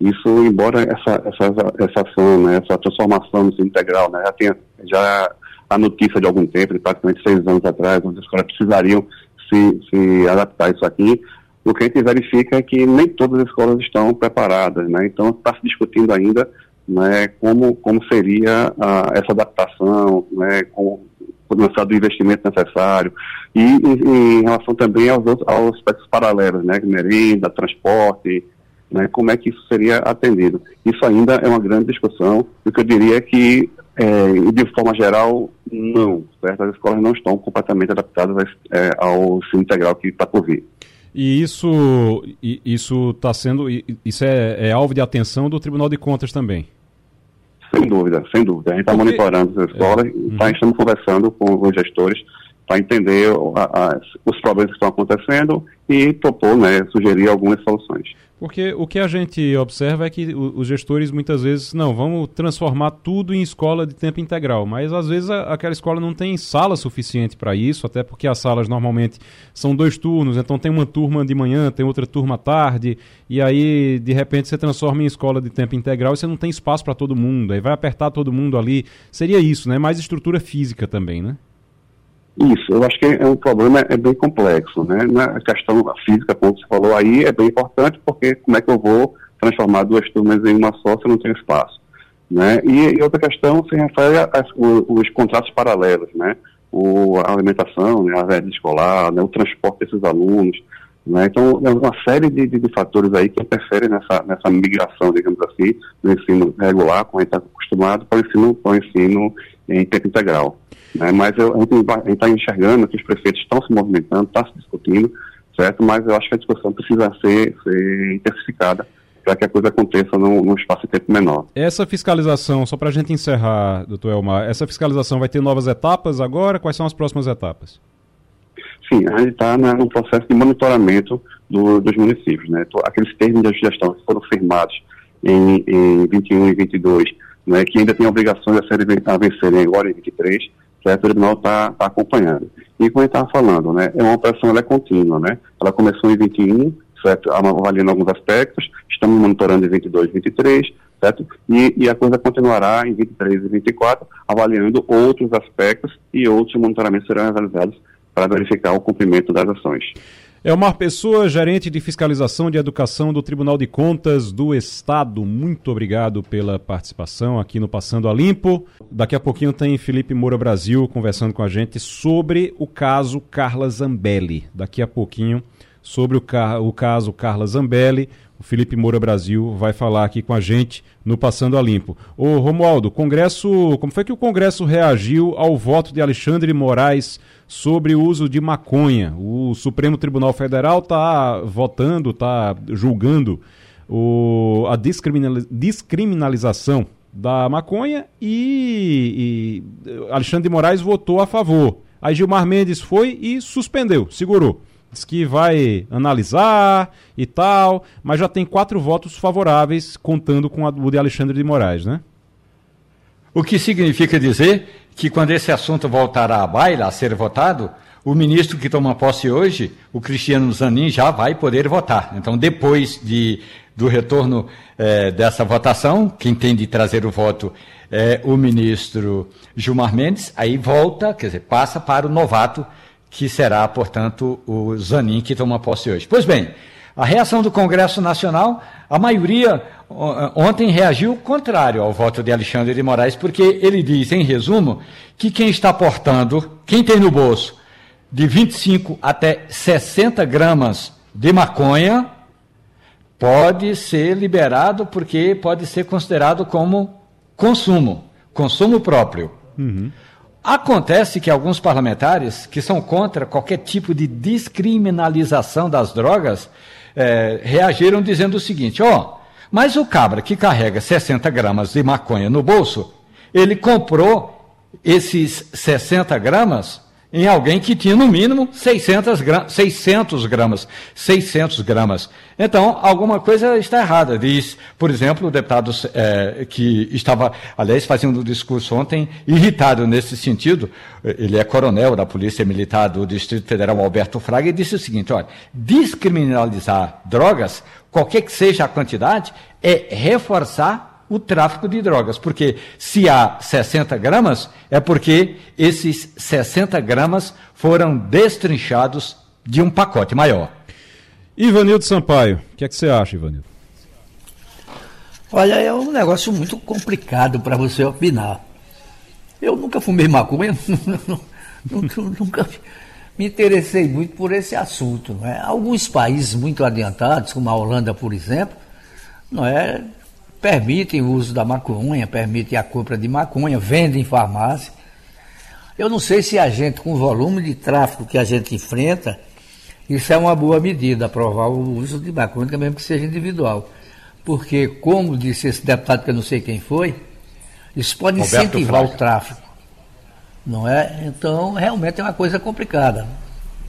Isso, embora essa, essa, essa ação, né, essa transformação no ensino integral, né, já tenha já a notícia de algum tempo, de praticamente seis anos atrás, onde as escolas precisariam se, se adaptar a isso aqui, o que a gente verifica é que nem todas as escolas estão preparadas, né? Então, está se discutindo ainda, né, como, como seria ah, essa adaptação, né, com o lançado do investimento necessário, e, e em relação também aos, aos aspectos paralelos, né, merenda, transporte, né, como é que isso seria atendido. Isso ainda é uma grande discussão, e o que eu diria é que, é, de forma geral, não, certo? As escolas não estão completamente adaptadas a, é, ao ensino integral que está por vir. E isso isso está sendo, isso é, é alvo de atenção do Tribunal de Contas também. Sem dúvida, sem dúvida. A gente está Porque... monitorando as escolas, é. tá, estamos conversando com os gestores para entender a, a, os problemas que estão acontecendo e propor, né, sugerir algumas soluções. Porque o que a gente observa é que os gestores muitas vezes, não, vamos transformar tudo em escola de tempo integral, mas às vezes a, aquela escola não tem sala suficiente para isso, até porque as salas normalmente são dois turnos, então tem uma turma de manhã, tem outra turma à tarde, e aí de repente você transforma em escola de tempo integral e você não tem espaço para todo mundo, aí vai apertar todo mundo ali, seria isso, né? Mais estrutura física também, né? Isso, eu acho que é um problema é bem complexo, né? A questão física, como você falou aí, é bem importante, porque como é que eu vou transformar duas turmas em uma só se eu não tenho espaço, né? E, e outra questão se refere aos contratos paralelos, né? O, a alimentação, né? A rede escolar, né? O transporte desses alunos, né? Então, é uma série de, de, de fatores aí que interferem nessa, nessa migração, digamos assim, do ensino regular, como a gente está acostumado, para o ensino, para o ensino em tempo integral. Né? Mas eu, a gente está enxergando que os prefeitos estão se movimentando, estão se discutindo, certo? Mas eu acho que a discussão precisa ser, ser intensificada para que a coisa aconteça num, num espaço de tempo menor. Essa fiscalização, só para a gente encerrar, doutor Elmar, essa fiscalização vai ter novas etapas agora? Quais são as próximas etapas? Sim, a gente está no processo de monitoramento do, dos municípios, né? Aqueles termos de gestão que foram firmados em, em vinte e um e vinte e dois, né, que ainda tem obrigações a, ser, a vencerem agora em vinte e três, certo? O tribunal está tá acompanhando. E como a gente estava falando, né, é uma operação, ela é contínua, né? Ela começou em vinte e um, certo? Avaliando alguns aspectos, estamos monitorando em vinte e dois e vinte e três, certo? E, e a coisa continuará em vinte e três e vinte e quatro, avaliando outros aspectos e outros monitoramentos serão realizados para verificar o cumprimento das ações. Elmar Pessoa, gerente de fiscalização de educação do Tribunal de Contas do Estado. Muito obrigado pela participação aqui no Passando a Limpo. Daqui a pouquinho tem Felipe Moura Brasil conversando com a gente sobre o caso Carla Zambelli. Daqui a pouquinho, sobre o, ca- o caso Carla Zambelli, o Felipe Moura Brasil vai falar aqui com a gente no Passando a Limpo. Ô Romualdo, Congresso, como foi que o Congresso reagiu ao voto de Alexandre de Moraes sobre o uso de maconha? O Supremo Tribunal Federal está votando, está julgando o, a descriminaliz- descriminalização da maconha e, e Alexandre de Moraes votou a favor. Aí Gilmar Mendes foi e suspendeu, segurou. Diz que vai analisar e tal, mas já tem quatro votos favoráveis, contando com o de Alexandre de Moraes, né? O que significa dizer que quando esse assunto voltará à baila, a ser votado, O ministro que toma posse hoje, o Cristiano Zanin, já vai poder votar. Então, depois de, do retorno eh, dessa votação, quem tem de trazer o voto é o ministro Gilmar Mendes, aí volta, quer dizer, passa para o novato, que será, portanto, o Zanin que toma posse hoje. Pois bem, a reação do Congresso Nacional, a maioria ontem reagiu contrário ao voto de Alexandre de Moraes, porque ele diz, em resumo, que quem está portando, quem tem no bolso, de vinte e cinco até sessenta gramas de maconha, pode ser liberado porque pode ser considerado como consumo, consumo próprio. Uhum. Acontece que alguns parlamentares que são contra qualquer tipo de descriminalização das drogas eh, reagiram dizendo o seguinte, ó, oh, mas o cabra que carrega sessenta gramas de maconha no bolso, ele comprou esses sessenta gramas em alguém que tinha, no mínimo, seiscentos gramas. Então, alguma coisa está errada. Diz, por exemplo, o deputado é, que estava, aliás, fazendo um discurso ontem, irritado nesse sentido, ele é coronel da Polícia Militar do Distrito Federal, Alberto Fraga, e disse o seguinte, olha, descriminalizar drogas, qualquer que seja a quantidade, é reforçar o tráfico de drogas, porque se há sessenta gramas, é porque esses sessenta gramas foram destrinchados de um pacote maior. Ivanildo Sampaio, o que é que você acha, Ivanildo? Olha, é um negócio muito complicado para você opinar. Eu nunca fumei maconha, nunca me interessei muito por esse assunto. Não é? Alguns países muito adiantados, como a Holanda, por exemplo, não é... permitem o uso da maconha, permitem a compra de maconha, vendem em farmácia. Eu não sei se a gente, com o volume de tráfico que a gente enfrenta, isso é uma boa medida, aprovar o uso de maconha, mesmo que seja individual. Porque, como disse esse deputado, que eu não sei quem foi, isso pode incentivar o tráfico. Não é? Então, realmente é uma coisa complicada.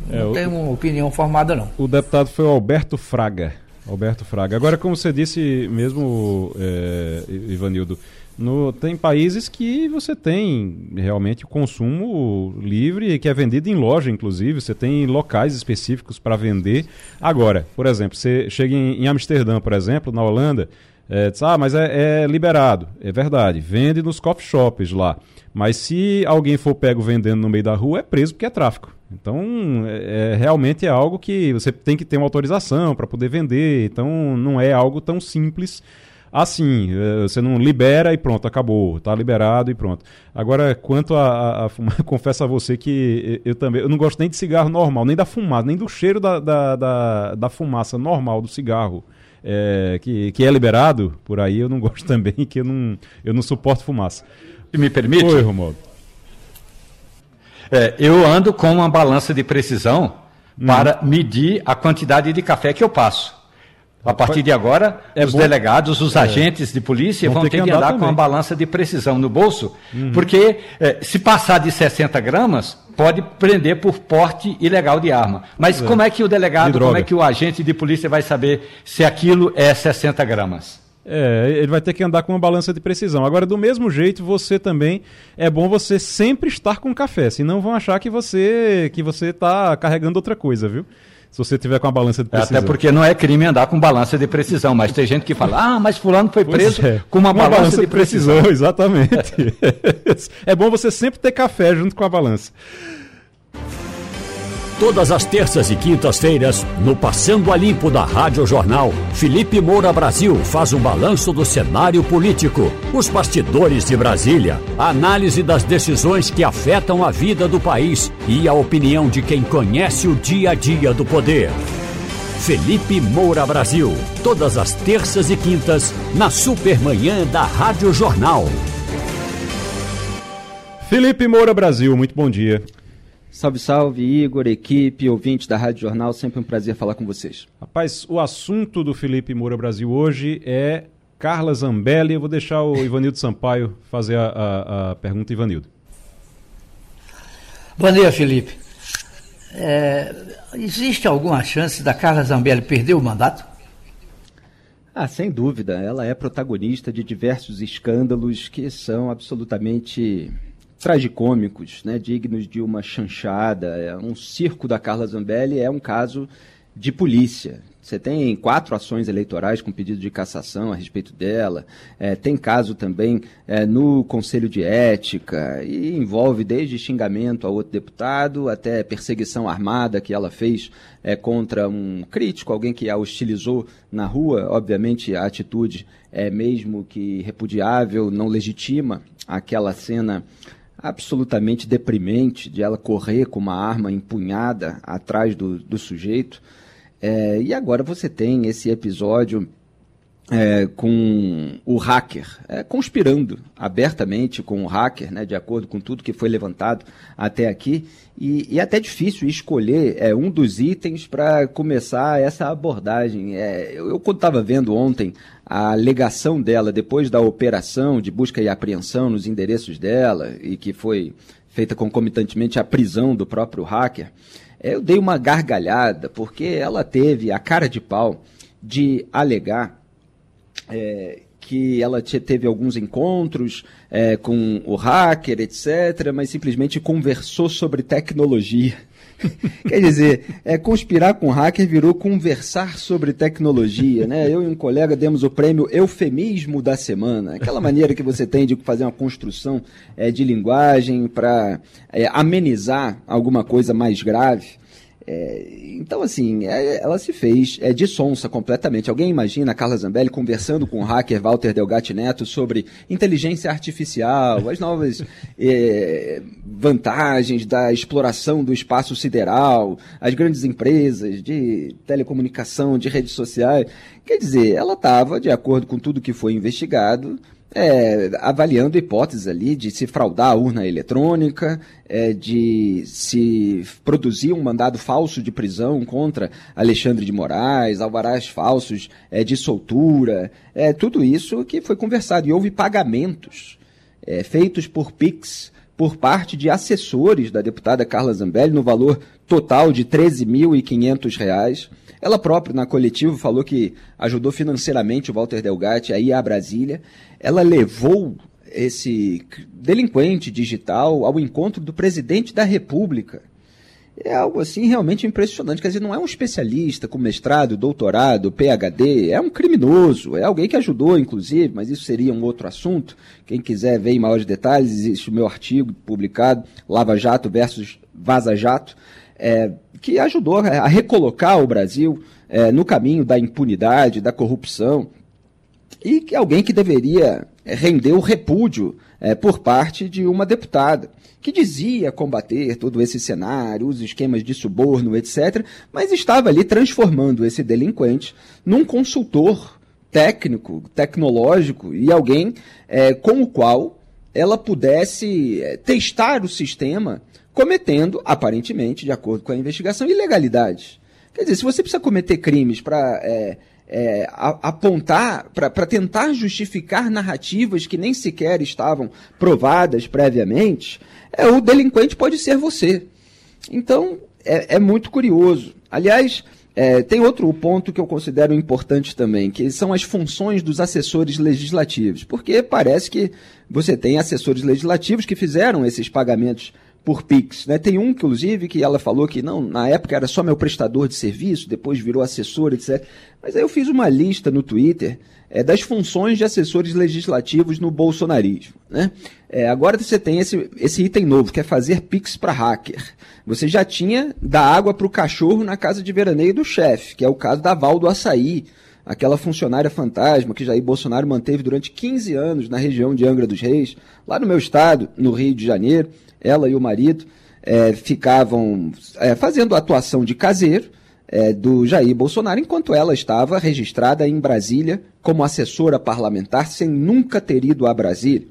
Não tenho uma opinião formada, não. O deputado foi o Alberto Fraga. Alberto Fraga. Agora, como você disse mesmo, é, Ivanildo, no, tem países que você tem realmente o consumo livre, que é vendido em loja, inclusive, você tem locais específicos para vender. Agora, por exemplo, você chega em, em Amsterdã, por exemplo, na Holanda, é, diz, ah, mas é, é liberado. É verdade, vende nos coffee shops lá. Mas se alguém for pego vendendo no meio da rua, é preso porque é tráfico. Então, é, realmente é algo que você tem que ter uma autorização para poder vender. Então, não é algo tão simples assim. Você não libera e pronto, acabou. Está liberado e pronto. Agora, quanto a, a fumar, confesso a você que eu também... Eu não gosto nem de cigarro normal, nem da fumaça, nem do cheiro da, da, da, da fumaça normal do cigarro. É, que, que é liberado por aí, eu não gosto também, que eu não, eu não suporto fumaça. Me permite? Oi, Romualdo. É, eu ando com uma balança de precisão hum. para medir a quantidade de café que eu passo. A partir de agora, é os bom. delegados, os é. agentes de polícia vão, vão ter que andar, andar com uma balança de precisão no bolso, uhum. porque eh, se passar de sessenta gramas, pode prender por porte ilegal de arma. Mas é. como é que o delegado, como é que o agente de polícia vai saber se aquilo é sessenta gramas? É, ele vai ter que andar com uma balança de precisão. Agora, do mesmo jeito, você também... É bom você sempre estar com café, senão vão achar que você que você está carregando outra coisa, viu? Se você tiver com a balança de precisão. Até porque não é crime andar com balança de precisão, mas tem gente que fala, ah, mas fulano foi preso é. com uma, uma balança, balança de precisão. precisão. Exatamente. É bom você sempre ter café junto com a balança. Todas as terças e quintas-feiras, no Passando a Limpo da Rádio Jornal, Felipe Moura Brasil faz um balanço do cenário político, os bastidores de Brasília, a análise das decisões que afetam a vida do país e a opinião de quem conhece o dia a dia do poder. Felipe Moura Brasil, todas as terças e quintas, na Supermanhã da Rádio Jornal. Felipe Moura Brasil, muito bom dia. Salve, salve, Igor, equipe, ouvintes da Rádio Jornal, sempre um prazer falar com vocês. Rapaz, o assunto do Felipe Moura Brasil hoje é Carla Zambelli. Eu vou deixar o Ivanildo Sampaio fazer a, a, a pergunta, Ivanildo. Bom dia, Felipe. É, existe alguma chance da Carla Zambelli perder o mandato? Ah, sem dúvida. Ela é protagonista de diversos escândalos que são absolutamente... tragicômicos, né, dignos de uma chanchada. Um circo da Carla Zambelli é um caso de polícia. Você tem quatro ações eleitorais com pedido de cassação a respeito dela, é, tem caso também é, no Conselho de Ética, e envolve desde xingamento a outro deputado até perseguição armada que ela fez é, contra um crítico, alguém que a hostilizou na rua. Obviamente a atitude é mesmo que repudiável, não legitima aquela cena absolutamente deprimente de ela correr com uma arma empunhada atrás do, do sujeito. É, e agora você tem esse episódio é, com o hacker, é, conspirando abertamente com o hacker, né, de acordo com tudo que foi levantado até aqui, e, e até difícil escolher é, um dos itens para começar essa abordagem. É, eu, eu quando estava vendo ontem a alegação dela, depois da operação de busca e apreensão nos endereços dela, e que foi feita concomitantemente à prisão do próprio hacker, eu dei uma gargalhada, porque ela teve a cara de pau de alegar é, que ela teve alguns encontros é, com o hacker, etcétera, mas simplesmente conversou sobre tecnologia. Quer dizer, é, conspirar com o hacker virou conversar sobre tecnologia, né? Eu e um colega demos o prêmio Eufemismo da Semana, aquela maneira que você tem de fazer uma construção é, de linguagem para é, amenizar alguma coisa mais grave. É, então, assim, é, ela se fez é, de sonsa completamente. Alguém imagina a Carla Zambelli conversando com o hacker Walter Delgatti Neto sobre inteligência artificial, as novas é, vantagens da exploração do espaço sideral, as grandes empresas de telecomunicação, de redes sociais. Quer dizer, ela estava, de acordo com tudo que foi investigado, É, avaliando hipóteses ali de se fraudar a urna eletrônica, é, de se produzir um mandado falso de prisão contra Alexandre de Moraes, alvarás falsos é, de soltura, é, tudo isso que foi conversado. E houve pagamentos é, feitos por Pix por parte de assessores da deputada Carla Zambelli no valor total de treze mil e quinhentos reais. Ela própria, na coletiva, falou que ajudou financeiramente o Walter Delgatti a ir à Brasília. Ela levou esse delinquente digital ao encontro do presidente da República. É algo assim realmente impressionante. Quer dizer, não é um especialista com mestrado, doutorado, P H D, é um criminoso, é alguém que ajudou, inclusive, mas isso seria um outro assunto. Quem quiser ver em maiores detalhes, existe o meu artigo publicado, Lava Jato versus Vaza Jato, É, que ajudou a recolocar o Brasil é, no caminho da impunidade, da corrupção, e que alguém que deveria render o repúdio é, por parte de uma deputada, que dizia combater todo esse cenário, os esquemas de suborno, etcétera, mas estava ali transformando esse delinquente num consultor técnico, tecnológico, e alguém é, com o qual ela pudesse testar o sistema, cometendo, aparentemente, de acordo com a investigação, ilegalidades. Quer dizer, se você precisa cometer crimes para é, é, apontar, para tentar justificar narrativas que nem sequer estavam provadas previamente, é, o delinquente pode ser você. Então, é, é muito curioso. Aliás, é, tem outro ponto que eu considero importante também, que são as funções dos assessores legislativos, porque parece que você tem assessores legislativos que fizeram esses pagamentos por Pix, né? Tem um, inclusive, que ela falou que não, na época era só meu prestador de serviço, depois virou assessor, etcétera. Mas aí eu fiz uma lista no Twitter é, das funções de assessores legislativos no bolsonarismo, né? É, agora você tem esse, esse item novo, que é fazer Pix para hacker. Você já tinha da água para o cachorro na casa de veraneio do chefe, que é o caso da Val do Açaí, aquela funcionária fantasma que Jair Bolsonaro manteve durante quinze anos na região de Angra dos Reis, lá no meu estado, no Rio de Janeiro. Ela e o marido é, ficavam é, fazendo a atuação de caseiro é, do Jair Bolsonaro, enquanto ela estava registrada em Brasília como assessora parlamentar, sem nunca ter ido a Brasília.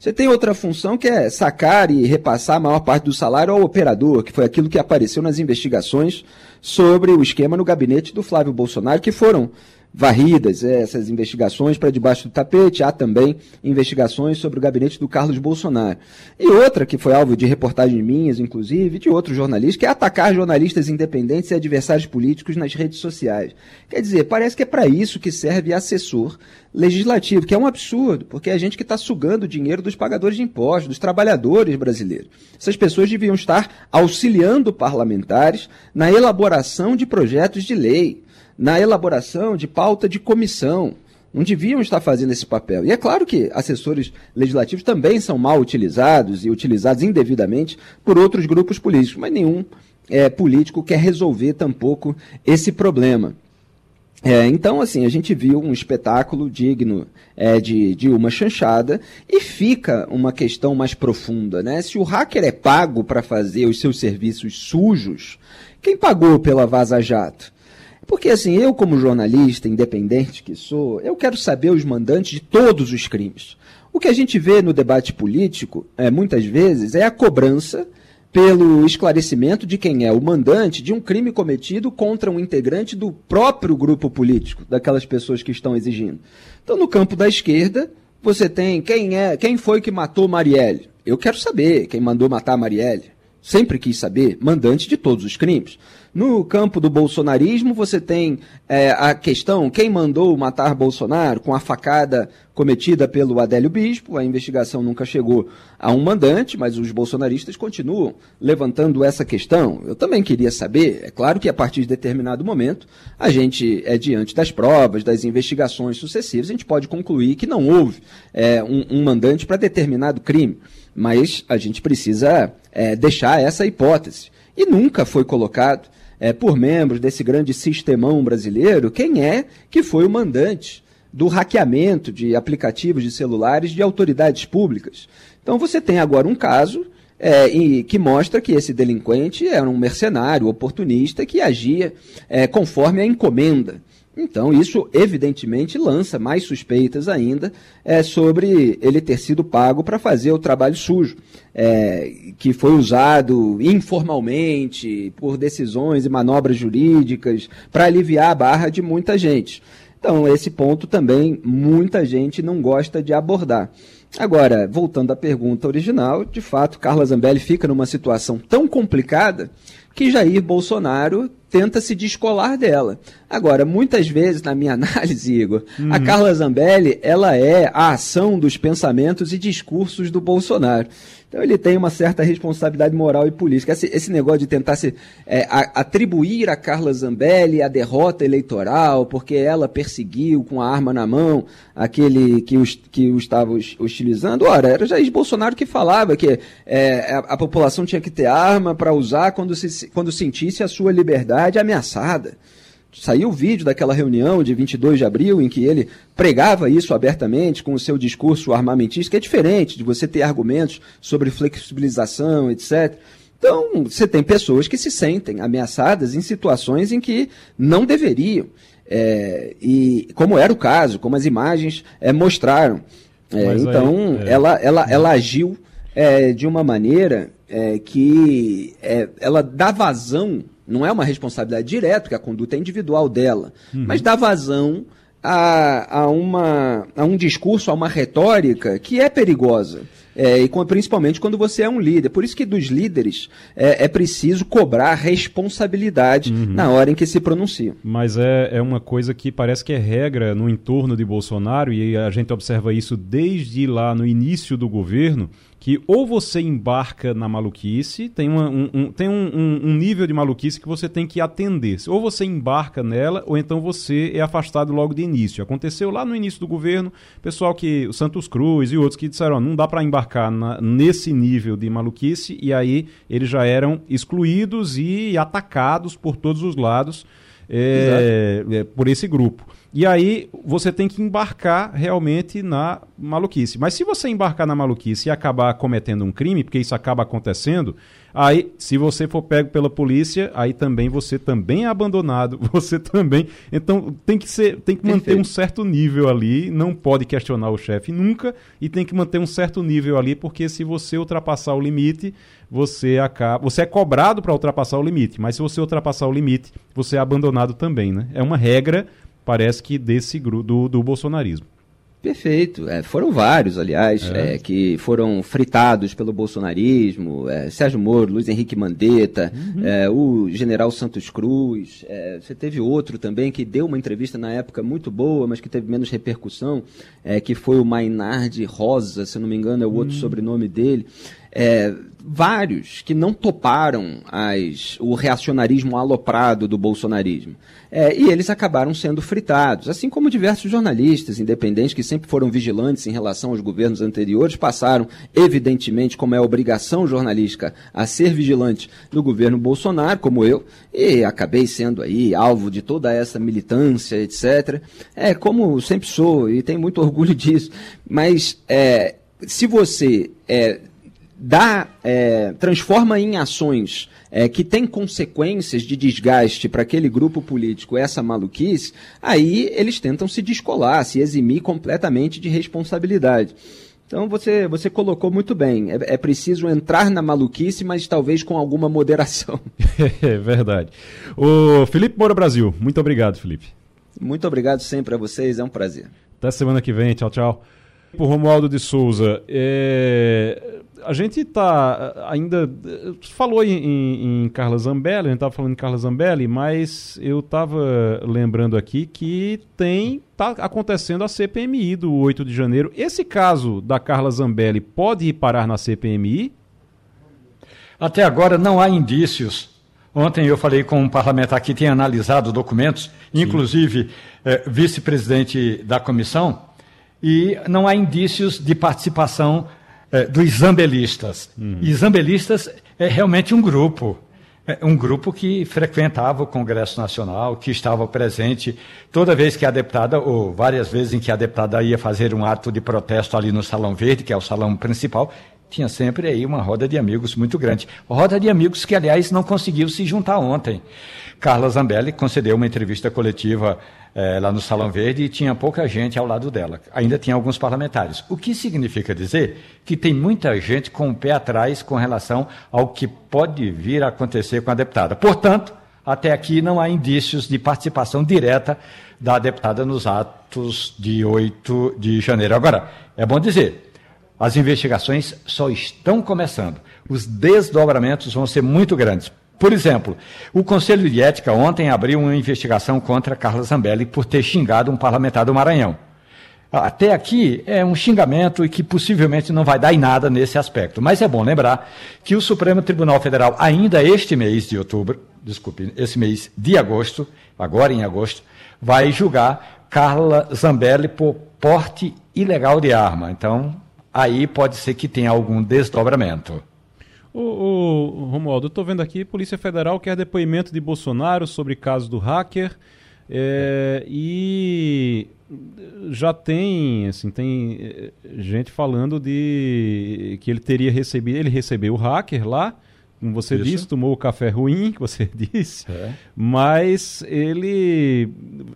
Você tem outra função, que é sacar e repassar a maior parte do salário ao operador, que foi aquilo que apareceu nas investigações sobre o esquema no gabinete do Flávio Bolsonaro, que foram varridas é, essas investigações para debaixo do tapete. Há também investigações sobre o gabinete do Carlos Bolsonaro. E outra que foi alvo de reportagens minhas, inclusive, de outros jornalistas, que é atacar jornalistas independentes e adversários políticos nas redes sociais. Quer dizer, parece que é para isso que serve assessor legislativo, que é um absurdo, porque é a gente que está sugando o dinheiro dos pagadores de impostos, dos trabalhadores brasileiros. Essas pessoas deviam estar auxiliando parlamentares na elaboração de projetos de lei, na elaboração de pauta de comissão. Não deviam estar fazendo esse papel. E é claro que assessores legislativos também são mal utilizados e utilizados indevidamente por outros grupos políticos, mas nenhum é, político quer resolver tampouco esse problema. É, então, assim, a gente viu um espetáculo digno é, de, de uma chanchada e fica uma questão mais profunda, né? Se o hacker é pago para fazer os seus serviços sujos, quem pagou pela Vaza Jato? Porque, assim, eu como jornalista independente que sou, eu quero saber os mandantes de todos os crimes. O que a gente vê no debate político, é, muitas vezes, é a cobrança pelo esclarecimento de quem é o mandante de um crime cometido contra um integrante do próprio grupo político, daquelas pessoas que estão exigindo. Então, no campo da esquerda, você tem quem é, quem foi que matou Marielle. Eu quero saber quem mandou matar Marielle. Sempre quis saber, mandante de todos os crimes. No campo do bolsonarismo, você tem é, a questão, quem mandou matar Bolsonaro com a facada cometida pelo Adélio Bispo. A investigação nunca chegou a um mandante, mas os bolsonaristas continuam levantando essa questão. Eu também queria saber, é claro que a partir de determinado momento, a gente, é, diante das provas, das investigações sucessivas, a gente pode concluir que não houve é, um, um mandante para determinado crime, mas a gente precisa é, deixar essa hipótese. E nunca foi colocado É, por membros desse grande sistemão brasileiro, quem é que foi o mandante do hackeamento de aplicativos de celulares de autoridades públicas. Então você tem agora um caso é, e, que mostra que esse delinquente era um mercenário oportunista que agia é, conforme a encomenda. Então isso evidentemente lança mais suspeitas ainda é, sobre ele ter sido pago para fazer o trabalho sujo, é, que foi usado informalmente por decisões e manobras jurídicas para aliviar a barra de muita gente. Então esse ponto também muita gente não gosta de abordar. Agora, voltando à pergunta original, de fato Carla Zambelli fica numa situação tão complicada que Jair Bolsonaro tenta se descolar dela. Agora, muitas vezes, na minha análise, Igor, uhum. a Carla Zambelli, ela é a ação dos pensamentos e discursos do Bolsonaro. Então, ele tem uma certa responsabilidade moral e política. Esse, esse negócio de tentar se é, a, atribuir a Carla Zambelli a derrota eleitoral, porque ela perseguiu com a arma na mão aquele que, os, que o estava hostilizando. Ora, era Jair Bolsonaro que falava que é, a, a população tinha que ter arma para usar quando, se, quando sentisse a sua liberdade ameaçada. Saiu o vídeo daquela reunião de vinte e dois de abril em que ele pregava isso abertamente com o seu discurso armamentista, que é diferente de você ter argumentos sobre flexibilização, etcétera. Então, você tem pessoas que se sentem ameaçadas em situações em que não deveriam, é, e como era o caso, como as imagens é, mostraram. É, então, aí, é... ela, ela, ela agiu é, de uma maneira é, que é, ela dá vazão. Não é uma responsabilidade direta, porque a conduta é individual dela, uhum. mas dá vazão a, a, uma, a um discurso, a uma retórica que é perigosa, é, e com, principalmente quando você é um líder. Por isso que dos líderes é, é preciso cobrar responsabilidade uhum. na hora em que se pronunciam. Mas é, é uma coisa que parece que é regra no entorno de Bolsonaro, e a gente observa isso desde lá no início do governo, que ou você embarca na maluquice, tem, uma, um, um, tem um, um, um nível de maluquice que você tem que atender. Ou você embarca nela, ou então você é afastado logo de início. Aconteceu lá no início do governo, pessoal que, o Santos Cruz e outros que disseram, ó, não dá para embarcar na, nesse nível de maluquice, e aí eles já eram excluídos e atacados por todos os lados é, é, por esse grupo. E aí você tem que embarcar realmente na maluquice. Mas se você embarcar na maluquice e acabar cometendo um crime, porque isso acaba acontecendo, aí se você for pego pela polícia, aí também você também é abandonado, você também... Então tem que ser, tem que manter Perfeito. um certo nível ali, não pode questionar o chefe nunca, e tem que manter um certo nível ali, porque se você ultrapassar o limite, você acaba... Você é cobrado para ultrapassar o limite, mas se você ultrapassar o limite, você é abandonado também, né? É uma regra... parece que desse do, do bolsonarismo. Perfeito. É, foram vários, aliás, é. É, que foram fritados pelo bolsonarismo, é, Sérgio Moro, Luiz Henrique Mandetta, uhum. é, o general Santos Cruz, é, você teve outro também que deu uma entrevista na época muito boa, mas que teve menos repercussão, é, que foi o Mainardi Rosa, se não me engano é o outro uhum. sobrenome dele. É, vários que não toparam as, o reacionarismo aloprado do bolsonarismo. É, e eles acabaram sendo fritados, assim como diversos jornalistas independentes que sempre foram vigilantes em relação aos governos anteriores, passaram, evidentemente, como é obrigação jornalística, a ser vigilante do governo Bolsonaro, como eu, e acabei sendo aí alvo de toda essa militância, etcétera. É, como sempre sou, e tenho muito orgulho disso. Mas é, se você... É, Dá, é, transforma em ações é, que têm consequências de desgaste para aquele grupo político, essa maluquice, aí eles tentam se descolar, se eximir completamente de responsabilidade. Então, você, você colocou muito bem. É, é preciso entrar na maluquice, mas talvez com alguma moderação. É verdade. O Felipe Moura Brasil, muito obrigado, Felipe. Muito obrigado sempre a vocês, é um prazer. Até semana que vem, tchau, tchau. Por Romualdo de Souza, é... a gente está ainda... Falou em, em, em Carla Zambelli, a gente estava falando em Carla Zambelli, mas eu estava lembrando aqui que tem está acontecendo a C P M I do oito de janeiro. Esse caso da Carla Zambelli pode ir parar na C P M I? Até agora não há indícios. Ontem eu falei com um parlamentar que tem analisado documentos, Sim. inclusive eh, vice-presidente da comissão, e não há indícios de participação é, dos zambelistas. Uhum. E zambelistas é realmente um grupo, é um grupo que frequentava o Congresso Nacional, que estava presente toda vez que a deputada, ou várias vezes em que a deputada ia fazer um ato de protesto ali no Salão Verde, que é o salão principal, tinha sempre aí uma roda de amigos muito grande. Roda de amigos que, aliás, não conseguiu se juntar ontem. Carla Zambelli concedeu uma entrevista coletiva eh, lá no Salão Verde e tinha pouca gente ao lado dela. Ainda tinha alguns parlamentares. O que significa dizer que tem muita gente com o pé atrás com relação ao que pode vir a acontecer com a deputada. Portanto, até aqui não há indícios de participação direta da deputada nos atos de oito de janeiro. Agora, é bom dizer... As investigações só estão começando. Os desdobramentos vão ser muito grandes. Por exemplo, o Conselho de Ética ontem abriu uma investigação contra Carla Zambelli por ter xingado um parlamentar do Maranhão. Até aqui é um xingamento e que possivelmente não vai dar em nada nesse aspecto. Mas é bom lembrar que o Supremo Tribunal Federal, ainda este mês de outubro, desculpe, esse mês de agosto, agora em agosto, vai julgar Carla Zambelli por porte ilegal de arma. Então... aí pode ser que tenha algum desdobramento. Ô, ô, Romualdo, eu estou vendo aqui, Polícia Federal quer depoimento de Bolsonaro sobre caso do hacker é, e já tem, assim, tem gente falando de que ele teria recebido, ele recebeu o hacker lá, como você Isso. disse, tomou o café ruim, que você disse, é. mas ele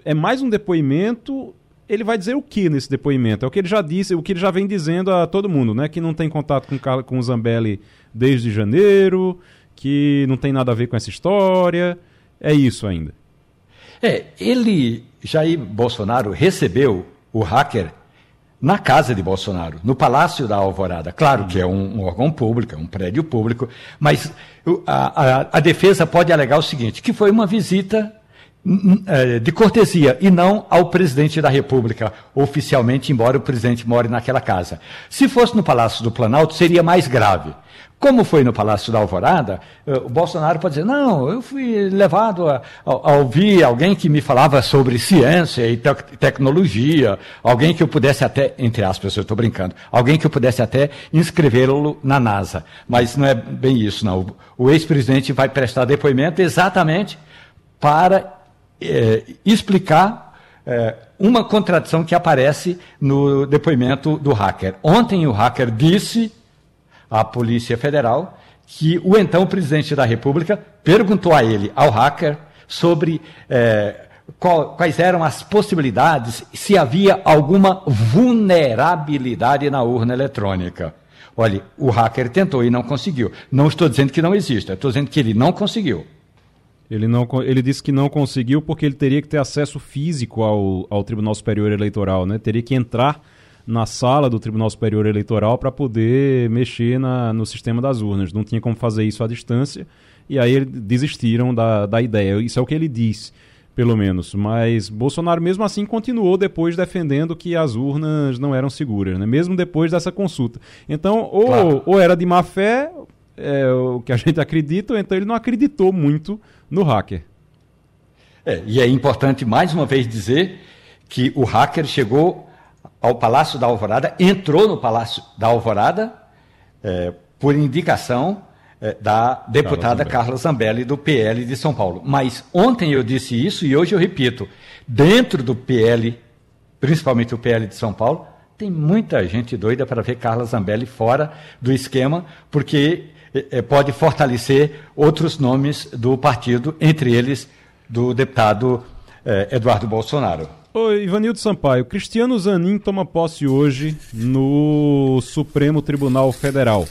é mais um depoimento. Ele vai dizer o que nesse depoimento? É o que ele já disse, o que ele já vem dizendo a todo mundo, né? Que não tem contato com, com o Zambelli desde janeiro, que não tem nada a ver com essa história. É isso ainda. É, ele, Jair Bolsonaro, recebeu o hacker na casa de Bolsonaro, no Palácio da Alvorada. Claro que é um, um órgão público, é um prédio público, mas a, a, a defesa pode alegar o seguinte, que foi uma visita... de cortesia e não ao presidente da República, oficialmente, embora o presidente more naquela casa. Se fosse no Palácio do Planalto, seria mais grave. Como foi no Palácio da Alvorada, o Bolsonaro pode dizer, não, eu fui levado a, a, a ouvir alguém que me falava sobre ciência e te- tecnologia, alguém que eu pudesse até, entre aspas, eu estou brincando, alguém que eu pudesse até inscrevê-lo na NASA. Mas não é bem isso, não. O, o ex-presidente vai prestar depoimento exatamente para... É, explicar é, uma contradição que aparece no depoimento do hacker. Ontem o hacker disse à Polícia Federal que o então presidente da República perguntou a ele, ao hacker, sobre é, qual, quais eram as possibilidades, se havia alguma vulnerabilidade na urna eletrônica. Olha, o hacker tentou e não conseguiu. Não estou dizendo que não exista, estou dizendo que ele não conseguiu. Ele, não, ele disse que não conseguiu porque ele teria que ter acesso físico ao, ao Tribunal Superior Eleitoral, né? Teria que entrar na sala do Tribunal Superior Eleitoral para poder mexer na, no sistema das urnas. Não tinha como fazer isso à distância e aí eles desistiram da, da ideia. Isso é o que ele disse, pelo menos. Mas Bolsonaro, mesmo assim, continuou depois defendendo que as urnas não eram seguras, né? Mesmo depois dessa consulta. Então, ou, claro. ou era de má fé... é o que a gente acredita, então ele não acreditou muito no hacker. É, e é importante mais uma vez dizer que o hacker chegou ao Palácio da Alvorada, entrou no Palácio da Alvorada é, por indicação é, da deputada Carla Zambelli. Carla Zambelli, do P L de São Paulo. Mas ontem eu disse isso e hoje eu repito, dentro do P L, principalmente o P L de São Paulo, tem muita gente doida para ver Carla Zambelli fora do esquema, porque... pode fortalecer outros nomes do partido, entre eles do deputado eh, Eduardo Bolsonaro. Oi, Ivanildo Sampaio. Cristiano Zanin toma posse hoje no Supremo Tribunal Federal.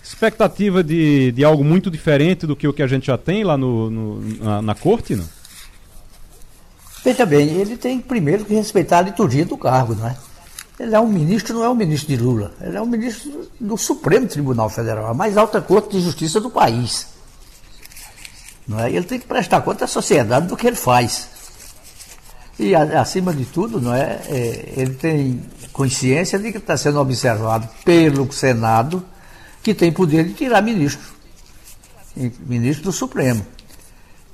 Expectativa de, de algo muito diferente do que o que a gente já tem lá no, no, na, na corte, não? Veja bem, ele tem primeiro que respeitar a liturgia do cargo, não é? Ele é um ministro, não é um ministro de Lula. Ele é um ministro do Supremo Tribunal Federal, a mais alta corte de justiça do país. Não é? Ele tem que prestar conta à sociedade do que ele faz. E, acima de tudo, não é? É, ele tem consciência de que está sendo observado pelo Senado, que tem poder de tirar ministro, ministro do Supremo.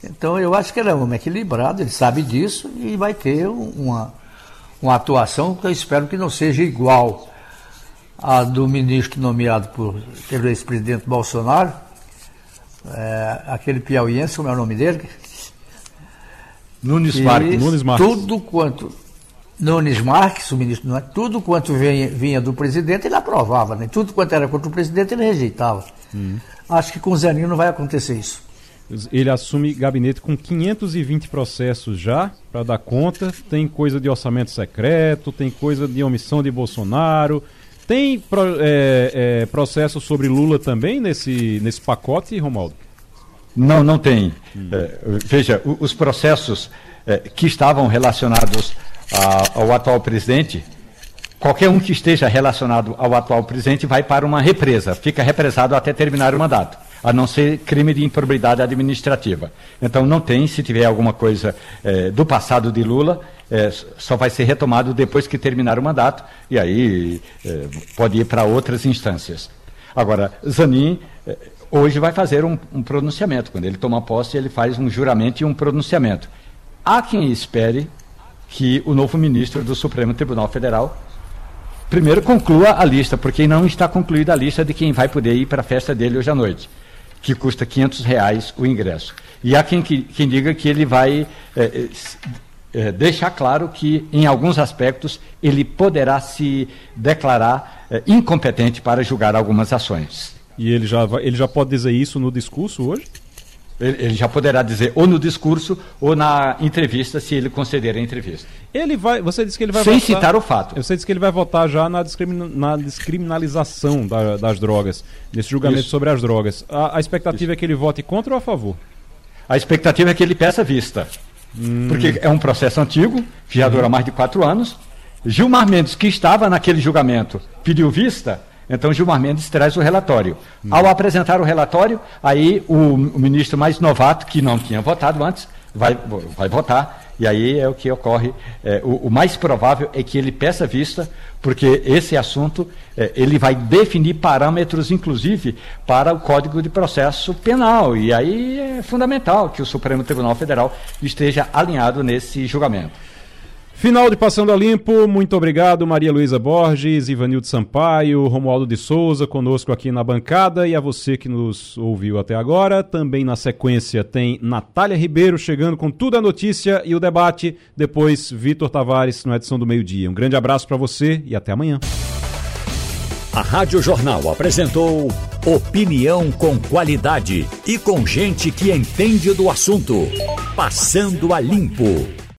Então, eu acho que ele é um homem equilibrado, ele sabe disso e vai ter uma... uma atuação que eu espero que não seja igual à do ministro nomeado por, pelo ex-presidente Bolsonaro, é, aquele piauiense, como é o nome dele? Nunes Marques. Nunes Marques. Tudo quanto... Nunes Marques, o ministro, não é? Tudo quanto vinha, vinha do presidente, ele aprovava, né? Tudo quanto era contra o presidente, ele rejeitava. Uhum. Acho que com o Zanin não vai acontecer isso. Ele assume gabinete com quinhentos e vinte processos já, para dar conta. Tem coisa de orçamento secreto, tem coisa de omissão de Bolsonaro, tem pro, é, é, processo sobre Lula também nesse, nesse pacote, Romualdo? Não, não tem. Hum. É, veja, os processos é, que estavam relacionados a, ao atual presidente, qualquer um que esteja relacionado ao atual presidente vai para uma represa, fica represado até terminar o mandato, a não ser crime de improbidade administrativa. Então não tem, se tiver alguma coisa eh, do passado de Lula, eh, só vai ser retomado depois que terminar o mandato, e aí eh, pode ir para outras instâncias. Agora, Zanin eh, hoje vai fazer um, um pronunciamento. Quando ele toma posse, ele faz um juramento e um pronunciamento. Há quem espere que o novo ministro do Supremo Tribunal Federal primeiro conclua a lista, porque não está concluída a lista de quem vai poder ir para a festa dele hoje à noite, que custa quinhentos reais o ingresso. E há quem, quem diga que ele vai é, é, deixar claro que, em alguns aspectos, ele poderá se declarar é, incompetente para julgar algumas ações. E ele já, ele já pode dizer isso no discurso hoje? Ele já poderá dizer ou no discurso ou na entrevista, se ele conceder a entrevista. Ele vai, você disse que ele vai votar... Sem citar o fato. Você disse que ele vai votar já na, discrimin, na descriminalização da, das drogas, nesse julgamento Isso. sobre as drogas. A, a expectativa Isso. é que ele vote contra ou a favor? A expectativa é que ele peça vista. Hum. Porque é um processo antigo, que já hum. dura mais de quatro anos. Gilmar Mendes, que estava naquele julgamento, pediu vista... Então, Gilmar Mendes traz o relatório. Hum. Ao apresentar o relatório, aí o, o ministro mais novato, que não tinha votado antes, vai, vai votar. E aí é o que ocorre. É, o, o mais provável é que ele peça vista, porque esse assunto é, ele vai definir parâmetros, inclusive, para o Código de Processo Penal. E aí é fundamental que o Supremo Tribunal Federal esteja alinhado nesse julgamento. Final de Passando a Limpo, muito obrigado Maria Luísa Borges, Ivanildo Sampaio, Romualdo de Souza conosco aqui na bancada e a você que nos ouviu até agora. Também na sequência tem Natália Ribeiro chegando com toda a notícia e o debate, depois Vitor Tavares na edição do meio-dia. Um grande abraço para você e até amanhã. A Rádio Jornal apresentou opinião com qualidade e com gente que entende do assunto. Passando a Limpo.